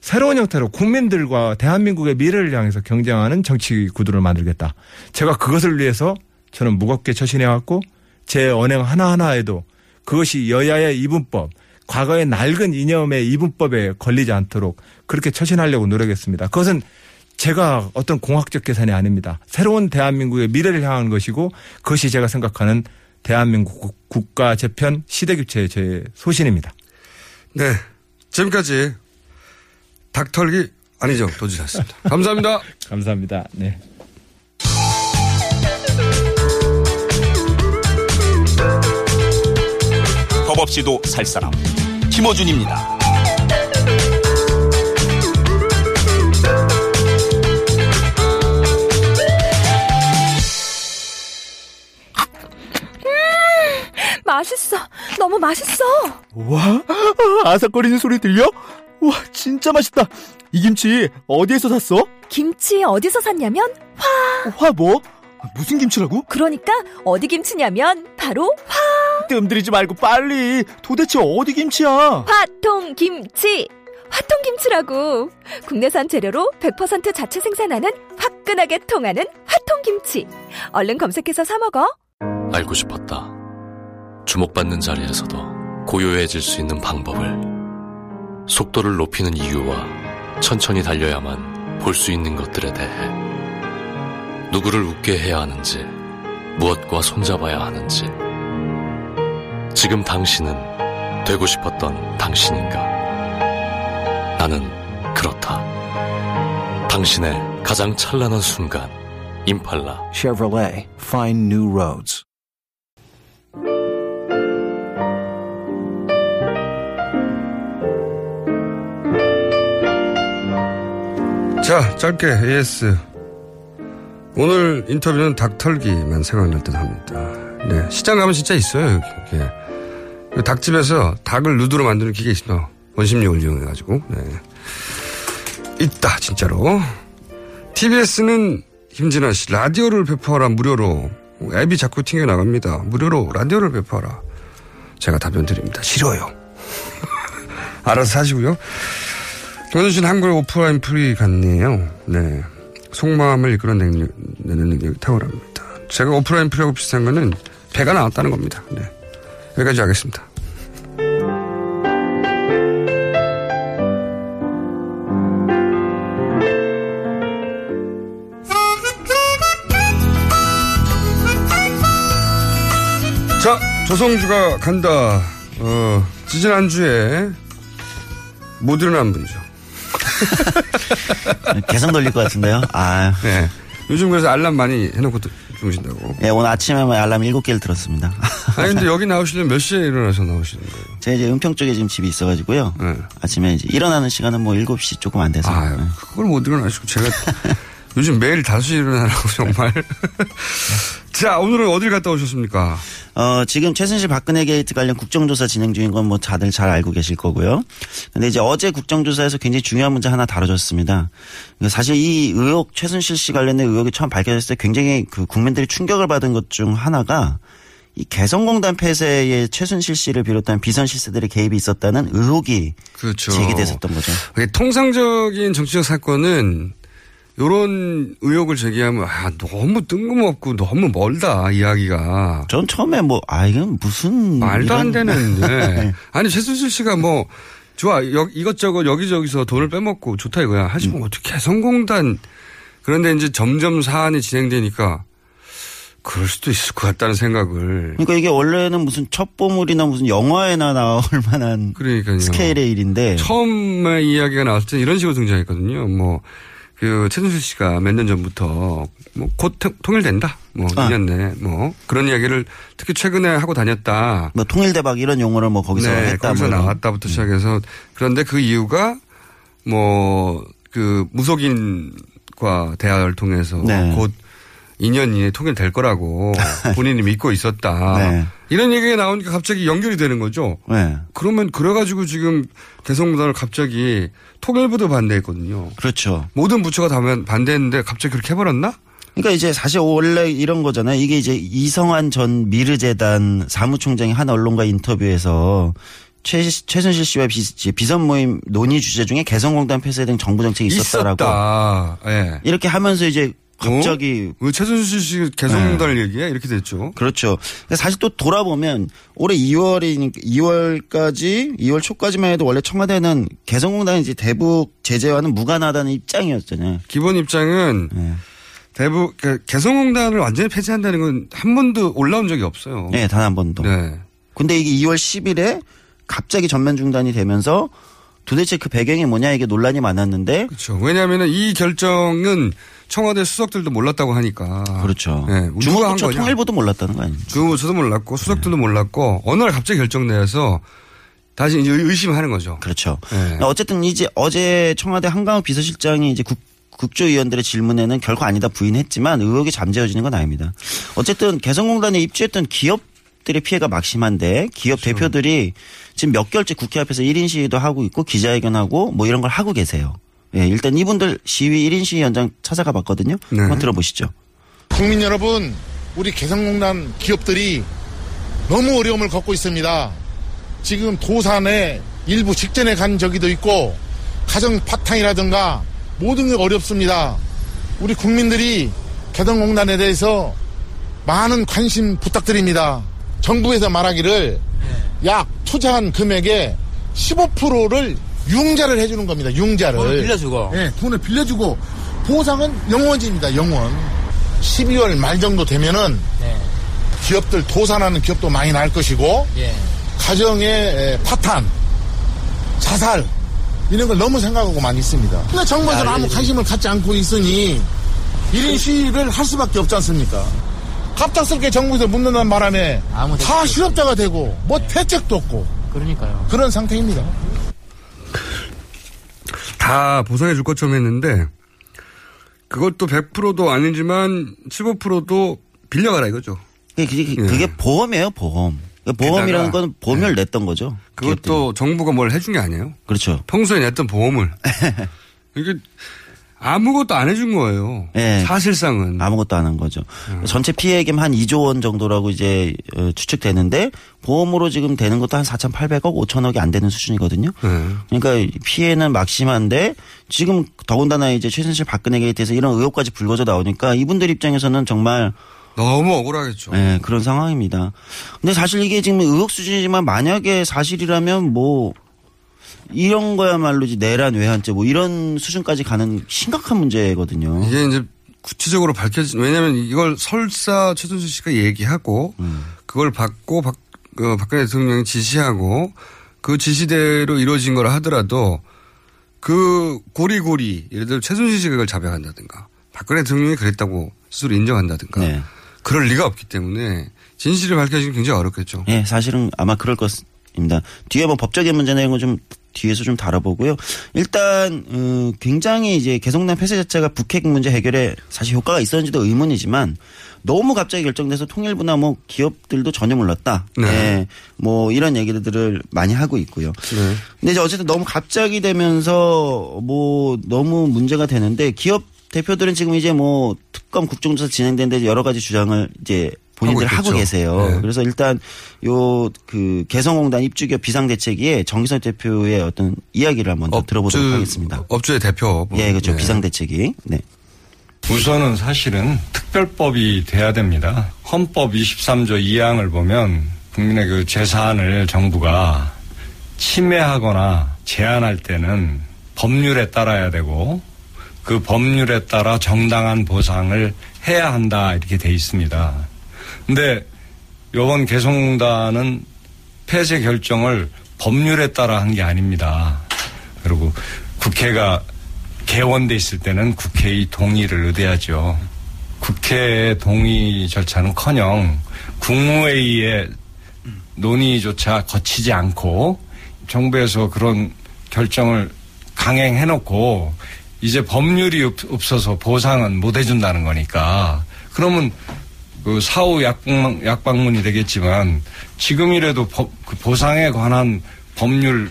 새로운 형태로 국민들과 대한민국의 미래를 향해서 경쟁하는 정치 구도를 만들겠다. 제가 그것을 위해서 저는 무겁게 처신해왔고 제 언행 하나하나에도 그것이 여야의 이분법, 과거의 낡은 이념의 이분법에 걸리지 않도록 그렇게 처신하려고 노력했습니다. 그것은 제가 어떤 공학적 계산이 아닙니다. 새로운 대한민국의 미래를 향한 것이고 그것이 제가 생각하는 대한민국 국가 재편 시대 교체의 제 소신입니다. 네, 지금까지. 닭털기 안희정 도지사였습니다. 감사합니다. 감사합니다. 네. 겁 없이도 살 사람 김어준입니다. 음, 맛있어. 너무 맛있어. 와, 아삭거리는 소리 들려? 우와 진짜 맛있다. 이 김치 어디에서 샀어? 김치 어디서 샀냐면 화. 화 뭐? 무슨 김치라고? 그러니까 어디 김치냐면 바로 화. 뜸들이지 말고 빨리. 도대체 어디 김치야? 화통김치. 화통김치라고. 국내산 재료로 백 퍼센트 자체 생산하는 화끈하게 통하는 화통김치. 얼른 검색해서 사 먹어. 알고 싶었다. 주목받는 자리에서도 고요해질 수 있는 방법을. 속도를 높이는 이유와 천천히 달려야만 볼 수 있는 것들에 대해 누구를 웃게 해야 하는지 무엇과 손잡아야 하는지 지금 당신은 되고 싶었던 당신인가 나는 그렇다 당신의 가장 찬란한 순간 임팔라 Chevrolet Find New Roads 자, 짧게 에이에스. 오늘 인터뷰는 닭털기만 생각날 듯 합니다. 네, 시장 가면 진짜 있어요. 여기. 예. 닭집에서 닭을 누드로 만드는 기계 있어. 원심력을 이용해가지고. 네. 있다, 진짜로. 티비에스는 김진아 씨, 라디오를 배포하라, 무료로. 앱이 자꾸 튕겨나갑니다. 무료로 라디오를 배포하라. 제가 답변 드립니다. 싫어요. 알아서 하시고요. 김원준 씨는 한글 오프라인 프리 같네요. 네. 속마음을 이끌어내는 능력이 탁월합니다. 제가 오프라인 프리하고 비슷한 거는 배가 나왔다는 겁니다. 네. 여기까지 하겠습니다. 자, 조성주가 간다. 어, 지지난주에 못 일어난 분이죠. 계속 돌릴 것 같은데요. 아, 네. 요즘 그래서 알람 많이 해놓고 주무신다고. 예, 네, 오늘 아침에 알람 일곱 개를 들었습니다. 아니, 근데 여기 나오시려면 몇 시에 일어나서 나오시는 거예요? 제가 이제 은평 쪽에 지금 집이 있어가지고요. 네. 아침에 이제 일어나는 시간은 뭐 일곱 시 조금 안 돼서. 아, 네. 그걸 못 일어나시고 제가 요즘 매일 다섯 시에 일어나라고 정말. 자, 오늘은 어딜 갔다 오셨습니까? 어, 지금 최순실 박근혜 게이트 관련 국정조사 진행 중인 건 뭐 다들 잘 알고 계실 거고요. 근데 이제 어제 국정조사에서 굉장히 중요한 문제 하나 다뤄졌습니다. 사실 이 의혹, 최순실 씨 관련된 의혹이 처음 밝혀졌을 때 굉장히 그 국민들이 충격을 받은 것 중 하나가 이 개성공단 폐쇄에 최순실 씨를 비롯한 비선 실세들의 개입이 있었다는 의혹이 그렇죠. 제기됐었던 거죠. 통상적인 정치적 사건은 요런 의혹을 제기하면, 아, 너무 뜬금없고 너무 멀다, 이야기가. 전 처음에 뭐, 아, 이건 무슨. 말도 이런... 안 되는. 네. 아니, 최순실 씨가 뭐, 좋아, 여, 이것저것 여기저기서 돈을 빼먹고 좋다 이거야. 하지만 음. 어떻게 개성공단. 그런데 이제 점점 사안이 진행되니까. 그럴 수도 있을 것 같다는 생각을. 그러니까 이게 원래는 무슨 첩보물이나 무슨 영화에나 나올 만한. 그러니까요. 스케일의 일인데. 처음에 이야기가 나왔을 때 이런 식으로 등장했거든요. 뭐. 그, 최순실 씨가 몇 년 전부터, 뭐, 곧 통일된다? 뭐, 아. 이 년 내, 뭐, 그런 이야기를 특히 최근에 하고 다녔다. 뭐, 통일대박 이런 용어를 뭐, 거기서 네, 했다. 거기서 뭐 나왔다부터 음. 시작해서. 그런데 그 이유가, 뭐, 그, 무속인과 대화를 통해서 네. 곧 이 년 이내에 통일될 거라고 본인이 믿고 있었다. 네. 이런 얘기가 나오니까 갑자기 연결이 되는 거죠. 네. 그러면 그래가지고 지금 개성공단을 갑자기 통일부도 반대했거든요. 그렇죠. 모든 부처가 다 반대했는데 갑자기 그렇게 해버렸나? 그러니까 이제 사실 원래 이런 거잖아요. 이게 이제 이성환 전 미르재단 사무총장이 한 언론과 인터뷰에서 최, 최순실 씨와 비, 비선 모임 논의 주제 중에 개성공단 폐쇄 등 정부 정책이 있었다라고. 있었다. 네. 이렇게 하면서 이제 갑자기. 어? 왜 최순실 씨 개성공단을 네. 얘기해? 이렇게 됐죠. 그렇죠. 사실 또 돌아보면 올해 이월이니까 이월까지, 이월 초까지만 해도 원래 청와대는 개성공단이 이제 대북 제재와는 무관하다는 입장이었잖아요. 기본 입장은 네. 대북, 그러니까 개성공단을 완전히 폐지한다는 건 한 번도 올라온 적이 없어요. 네, 단 한 번도. 네. 근데 이게 이월 십일에 갑자기 전면 중단이 되면서 도대체 그 배경이 뭐냐 이게 논란이 많았는데. 그렇죠. 왜냐하면 이 결정은 청와대 수석들도 몰랐다고 하니까. 그렇죠. 네, 주무부처 통일부도 몰랐다는 거 아닙니까? 주무부처도 몰랐고 수석들도 네. 몰랐고 어느 날 갑자기 결정 내서 다시 이제 의심하는 거죠. 그렇죠. 네. 어쨌든 이제 어제 청와대 한강욱 비서실장이 이제 국, 국조위원들의 질문에는 결코 아니다 부인했지만 의혹이 잠재워지는 건 아닙니다. 어쨌든 개성공단에 입주했던 기업 들의 피해가 막심한데 기업 그렇죠. 대표들이 지금 몇 개월째 국회 앞에서 일 인 시위도 하고 있고 기자회견하고 뭐 이런 걸 하고 계세요. 예, 일단 이분들 시위 일 인 시위 현장 찾아가 봤거든요. 네. 한번 들어보시죠. 국민 여러분, 우리 개성공단 기업들이 너무 어려움을 겪고 있습니다. 지금 도산에 일부 직전에 간 적이도 있고 가정 파탄이라든가 모든 게 어렵습니다. 우리 국민들이 개성공단에 대해서 많은 관심 부탁드립니다. 정부에서 말하기를 약 투자한 금액의 십오 퍼센트를 융자를 해주는 겁니다. 융자를. 돈을 빌려주고. 네, 돈을 빌려주고 보상은 영원지입니다. 영원. 십이월 말 정도 되면은 네. 기업들 도산하는 기업도 많이 날 것이고 네. 가정의 파탄, 자살 이런 걸 너무 생각하고 많이 있습니다. 근데 정부에서는 아무 관심을 갖지 않고 있으니 일 인 시위를 할 수밖에 없지 않습니까? 갑작스럽게 정부에서 묻는다는 바람에 다 실업자가 되고 뭐 네. 대책도 없고 그러니까요. 그런 상태입니다. 다 보상해 줄 것처럼 했는데 그것도 백 퍼센트도 아니지만 십오 퍼센트도 빌려가라 이거죠. 그게, 그게, 예. 그게 보험이에요 보험. 그러니까 보험이라는 건 보험을 네. 냈던 거죠. 그것도 기업들이. 정부가 뭘 해준 게 아니에요. 그렇죠. 평소에 냈던 보험을. 이게 아무것도 안 해준 거예요. 네. 사실상은. 아무것도 안 한 거죠. 음. 전체 피해액임 한 이조 원 정도라고 이제 추측되는데 보험으로 지금 되는 것도 한 사천팔백억 오천억이 안 되는 수준이거든요. 음. 그러니까 피해는 막심한데 지금 더군다나 이제 최순실 박근혜 게이트에서 이런 의혹까지 불거져 나오니까 이분들 입장에서는 정말 너무 억울하겠죠. 네, 그런 상황입니다. 근데 사실 이게 지금 의혹 수준이지만 만약에 사실이라면 뭐 이런 거야말로 내란 외환죄 뭐 이런 수준까지 가는 심각한 문제거든요. 이게 이제 구체적으로 밝혀진, 왜냐하면 이걸 설사 최순실 씨가 얘기하고 음. 그걸 받고 박, 어, 박근혜 대통령이 지시하고 그 지시대로 이루어진 걸 하더라도 그 고리고리 예를 들어 최순실 씨가 그걸 자백한다든가 박근혜 대통령이 그랬다고 스스로 인정한다든가 네. 그럴 리가 없기 때문에 진실을 밝혀지기 굉장히 어렵겠죠. 네, 사실은 아마 그럴 것입니다. 뒤에 뭐 법적인 문제나 이런 거 좀 뒤에서 좀 다뤄보고요. 일단 음, 굉장히 이제 개성공단 폐쇄 자체가 북핵 문제 해결에 사실 효과가 있었는지도 의문이지만 너무 갑자기 결정돼서 통일부나 뭐 기업들도 전혀 몰랐다. 네. 네. 뭐 이런 얘기들을 많이 하고 있고요. 네. 근데 이제 어쨌든 너무 갑자기 되면서 뭐 너무 문제가 되는데 기업 대표들은 지금 이제 뭐 특검 국정조사 진행되는데 여러 가지 주장을 이제 본인들 하고, 하고 계세요. 네. 그래서 일단 요 그 개성공단 입주기업 비상대책위에 정기선 대표의 어떤 이야기를 한번 업주, 들어보도록 하겠습니다. 업주의 대표. 예, 그렇죠. 네. 비상대책위. 네. 우선은 사실은 특별법이 돼야 됩니다. 헌법 이십삼조 이항을 보면 국민의 그 재산을 정부가 침해하거나 제한할 때는 법률에 따라야 되고 그 법률에 따라 정당한 보상을 해야 한다 이렇게 돼 있습니다. 근데 이번 개성공단은 폐쇄 결정을 법률에 따라 한 게 아닙니다. 그리고 국회가 개원돼 있을 때는 국회의 동의를 의뢰하죠. 국회의 동의 절차는커녕 국무회의의 논의조차 거치지 않고 정부에서 그런 결정을 강행해놓고 이제 법률이 없어서 보상은 못 해준다는 거니까 그러면 그 사후 약방, 약방문이 되겠지만 지금이라도 보, 그 보상에 관한 법률을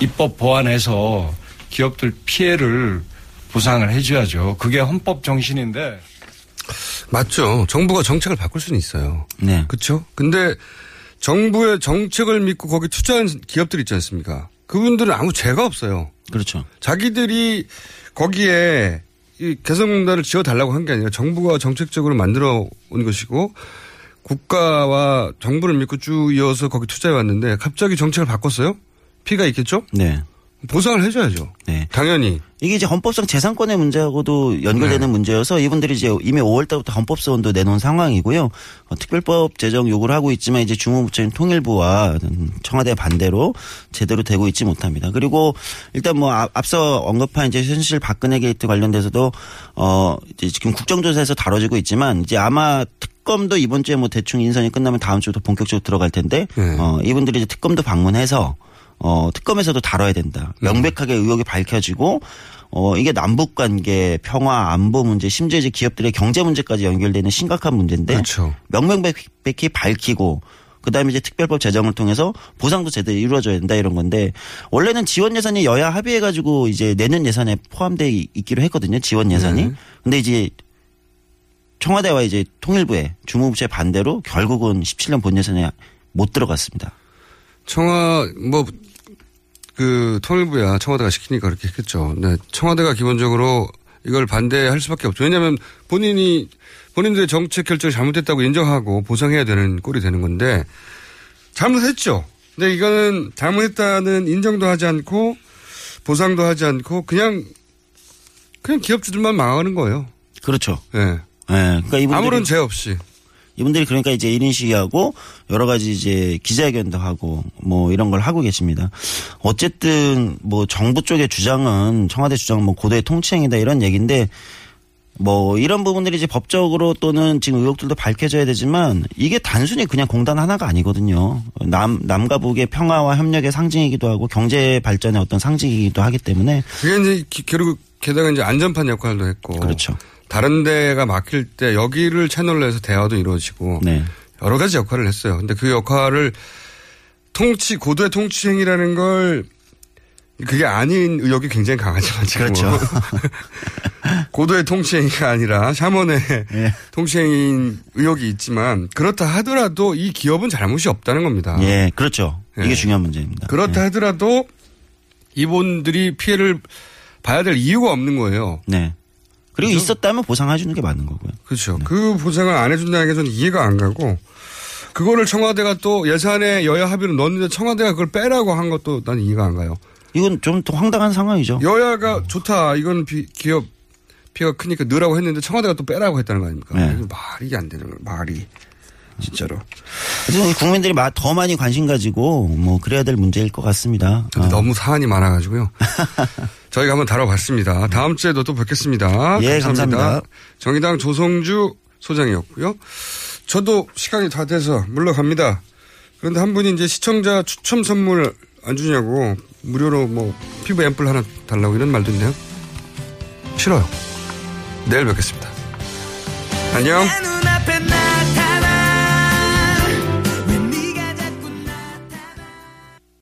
입법 보완해서 기업들 피해를 보상을 해줘야죠. 그게 헌법 정신인데. 맞죠. 정부가 정책을 바꿀 수는 있어요. 네. 그렇죠. 근데 정부의 정책을 믿고 거기 투자한 기업들 있지 않습니까? 그분들은 아무 죄가 없어요. 그렇죠. 자기들이 거기에 이 개성공단을 지어달라고 한 게 아니라 정부가 정책적으로 만들어 온 것이고 국가와 정부를 믿고 쭉 이어서 거기 투자해 왔는데 갑자기 정책을 바꿨어요? 피가 있겠죠? 네. 보상을 해줘야죠. 네. 당연히. 이게 이제 헌법상 재산권의 문제하고도 연결되는 네. 문제여서 이분들이 이제 이미 오월달부터 헌법소원도 내놓은 상황이고요. 어, 특별법 제정 요구를 하고 있지만 이제 중후부처인 통일부와 청와대 반대로 제대로 되고 있지 못합니다. 그리고 일단 뭐 앞서 언급한 이제 최순실 박근혜 게이트 관련돼서도 어, 이제 지금 국정조사에서 다뤄지고 있지만 이제 아마 특검도 이번 주에 뭐 대충 인선이 끝나면 다음 주부터 본격적으로 들어갈 텐데 네. 어, 이분들이 이제 특검도 방문해서 어, 특검에서도 다뤄야 된다. 명백하게 의혹이 밝혀지고, 어, 이게 남북 관계, 평화, 안보 문제, 심지어 이제 기업들의 경제 문제까지 연결되는 심각한 문제인데. 그렇죠. 명명백백히 밝히고, 그 다음에 이제 특별법 제정을 통해서 보상도 제대로 이루어져야 된다 이런 건데, 원래는 지원 예산이 여야 합의해가지고 이제 내년 예산에 포함되어 있기로 했거든요. 지원 예산이. 음. 근데 이제 청와대와 이제 통일부의 주무부처의 반대로 결국은 십칠 년 본 예산에 못 들어갔습니다. 청와, 뭐, 그, 통일부야 청와대가 시키니까 그렇게 했겠죠. 네. 청와대가 기본적으로 이걸 반대할 수밖에 없죠. 왜냐하면 본인이, 본인들의 정책 결정이 잘못됐다고 인정하고 보상해야 되는 꼴이 되는 건데, 잘못했죠. 근데 이거는 잘못했다는 인정도 하지 않고, 보상도 하지 않고, 그냥, 그냥 기업주들만 망하는 거예요. 그렇죠. 예. 네. 예. 네. 그러니까 이분들이 아무런 죄 없이. 이분들이 그러니까 이제 일인 시위하고 여러 가지 이제 기자회견도 하고 뭐 이런 걸 하고 계십니다. 어쨌든 뭐 정부 쪽의 주장은 청와대 주장은 뭐 고도의 통치행위다 이런 얘기인데 뭐 이런 부분들이 이제 법적으로 또는 지금 의혹들도 밝혀져야 되지만 이게 단순히 그냥 공단 하나가 아니거든요. 남, 남과 북의 평화와 협력의 상징이기도 하고 경제 발전의 어떤 상징이기도 하기 때문에. 그게 이제 결국 게다가 이제 안전판 역할도 했고. 그렇죠. 다른 데가 막힐 때 여기를 채널로 해서 대화도 이루어지고 네. 여러 가지 역할을 했어요. 근데 그 역할을 통치, 고도의 통치 행위라는 걸 그게 아닌 의혹이 굉장히 강하지만 지금. 그렇죠. 고도의 통치 행위가 아니라 샤먼의 예. 통치 행위인 의혹이 있지만 그렇다 하더라도 이 기업은 잘못이 없다는 겁니다. 예, 그렇죠. 예. 이게 중요한 문제입니다. 그렇다 예. 하더라도 이분들이 피해를 봐야 될 이유가 없는 거예요. 네. 그리고 그렇죠? 있었다면 보상해 주는 게 맞는 거고요. 그렇죠. 네. 그 보상을 안 해준다는 게 저는 이해가 안 가고 그거를 청와대가 또 예산에 여야 합의로 넣었는데 청와대가 그걸 빼라고 한 것도 난 이해가 안 가요. 이건 좀 더 황당한 상황이죠. 여야가 어. 좋다. 이건 비, 기업 피해가 크니까 넣으라고 했는데 청와대가 또 빼라고 했다는 거 아닙니까? 네. 말이 안 되는 거예요. 말이. 진짜로. 국민들이 더 많이 관심 가지고 뭐 그래야 될 문제일 것 같습니다. 근데 아. 너무 사안이 많아가지고요. 저희가 한번 다뤄봤습니다. 다음 주에도 또 뵙겠습니다. 예, 감사합니다. 감사합니다. 정의당 조성주 소장이었고요. 저도 시간이 다 돼서 물러갑니다. 그런데 한 분이 이제 시청자 추첨 선물 안 주냐고 무료로 뭐 피부 앰플 하나 달라고 이런 말도 있네요. 싫어요. 내일 뵙겠습니다. 안녕.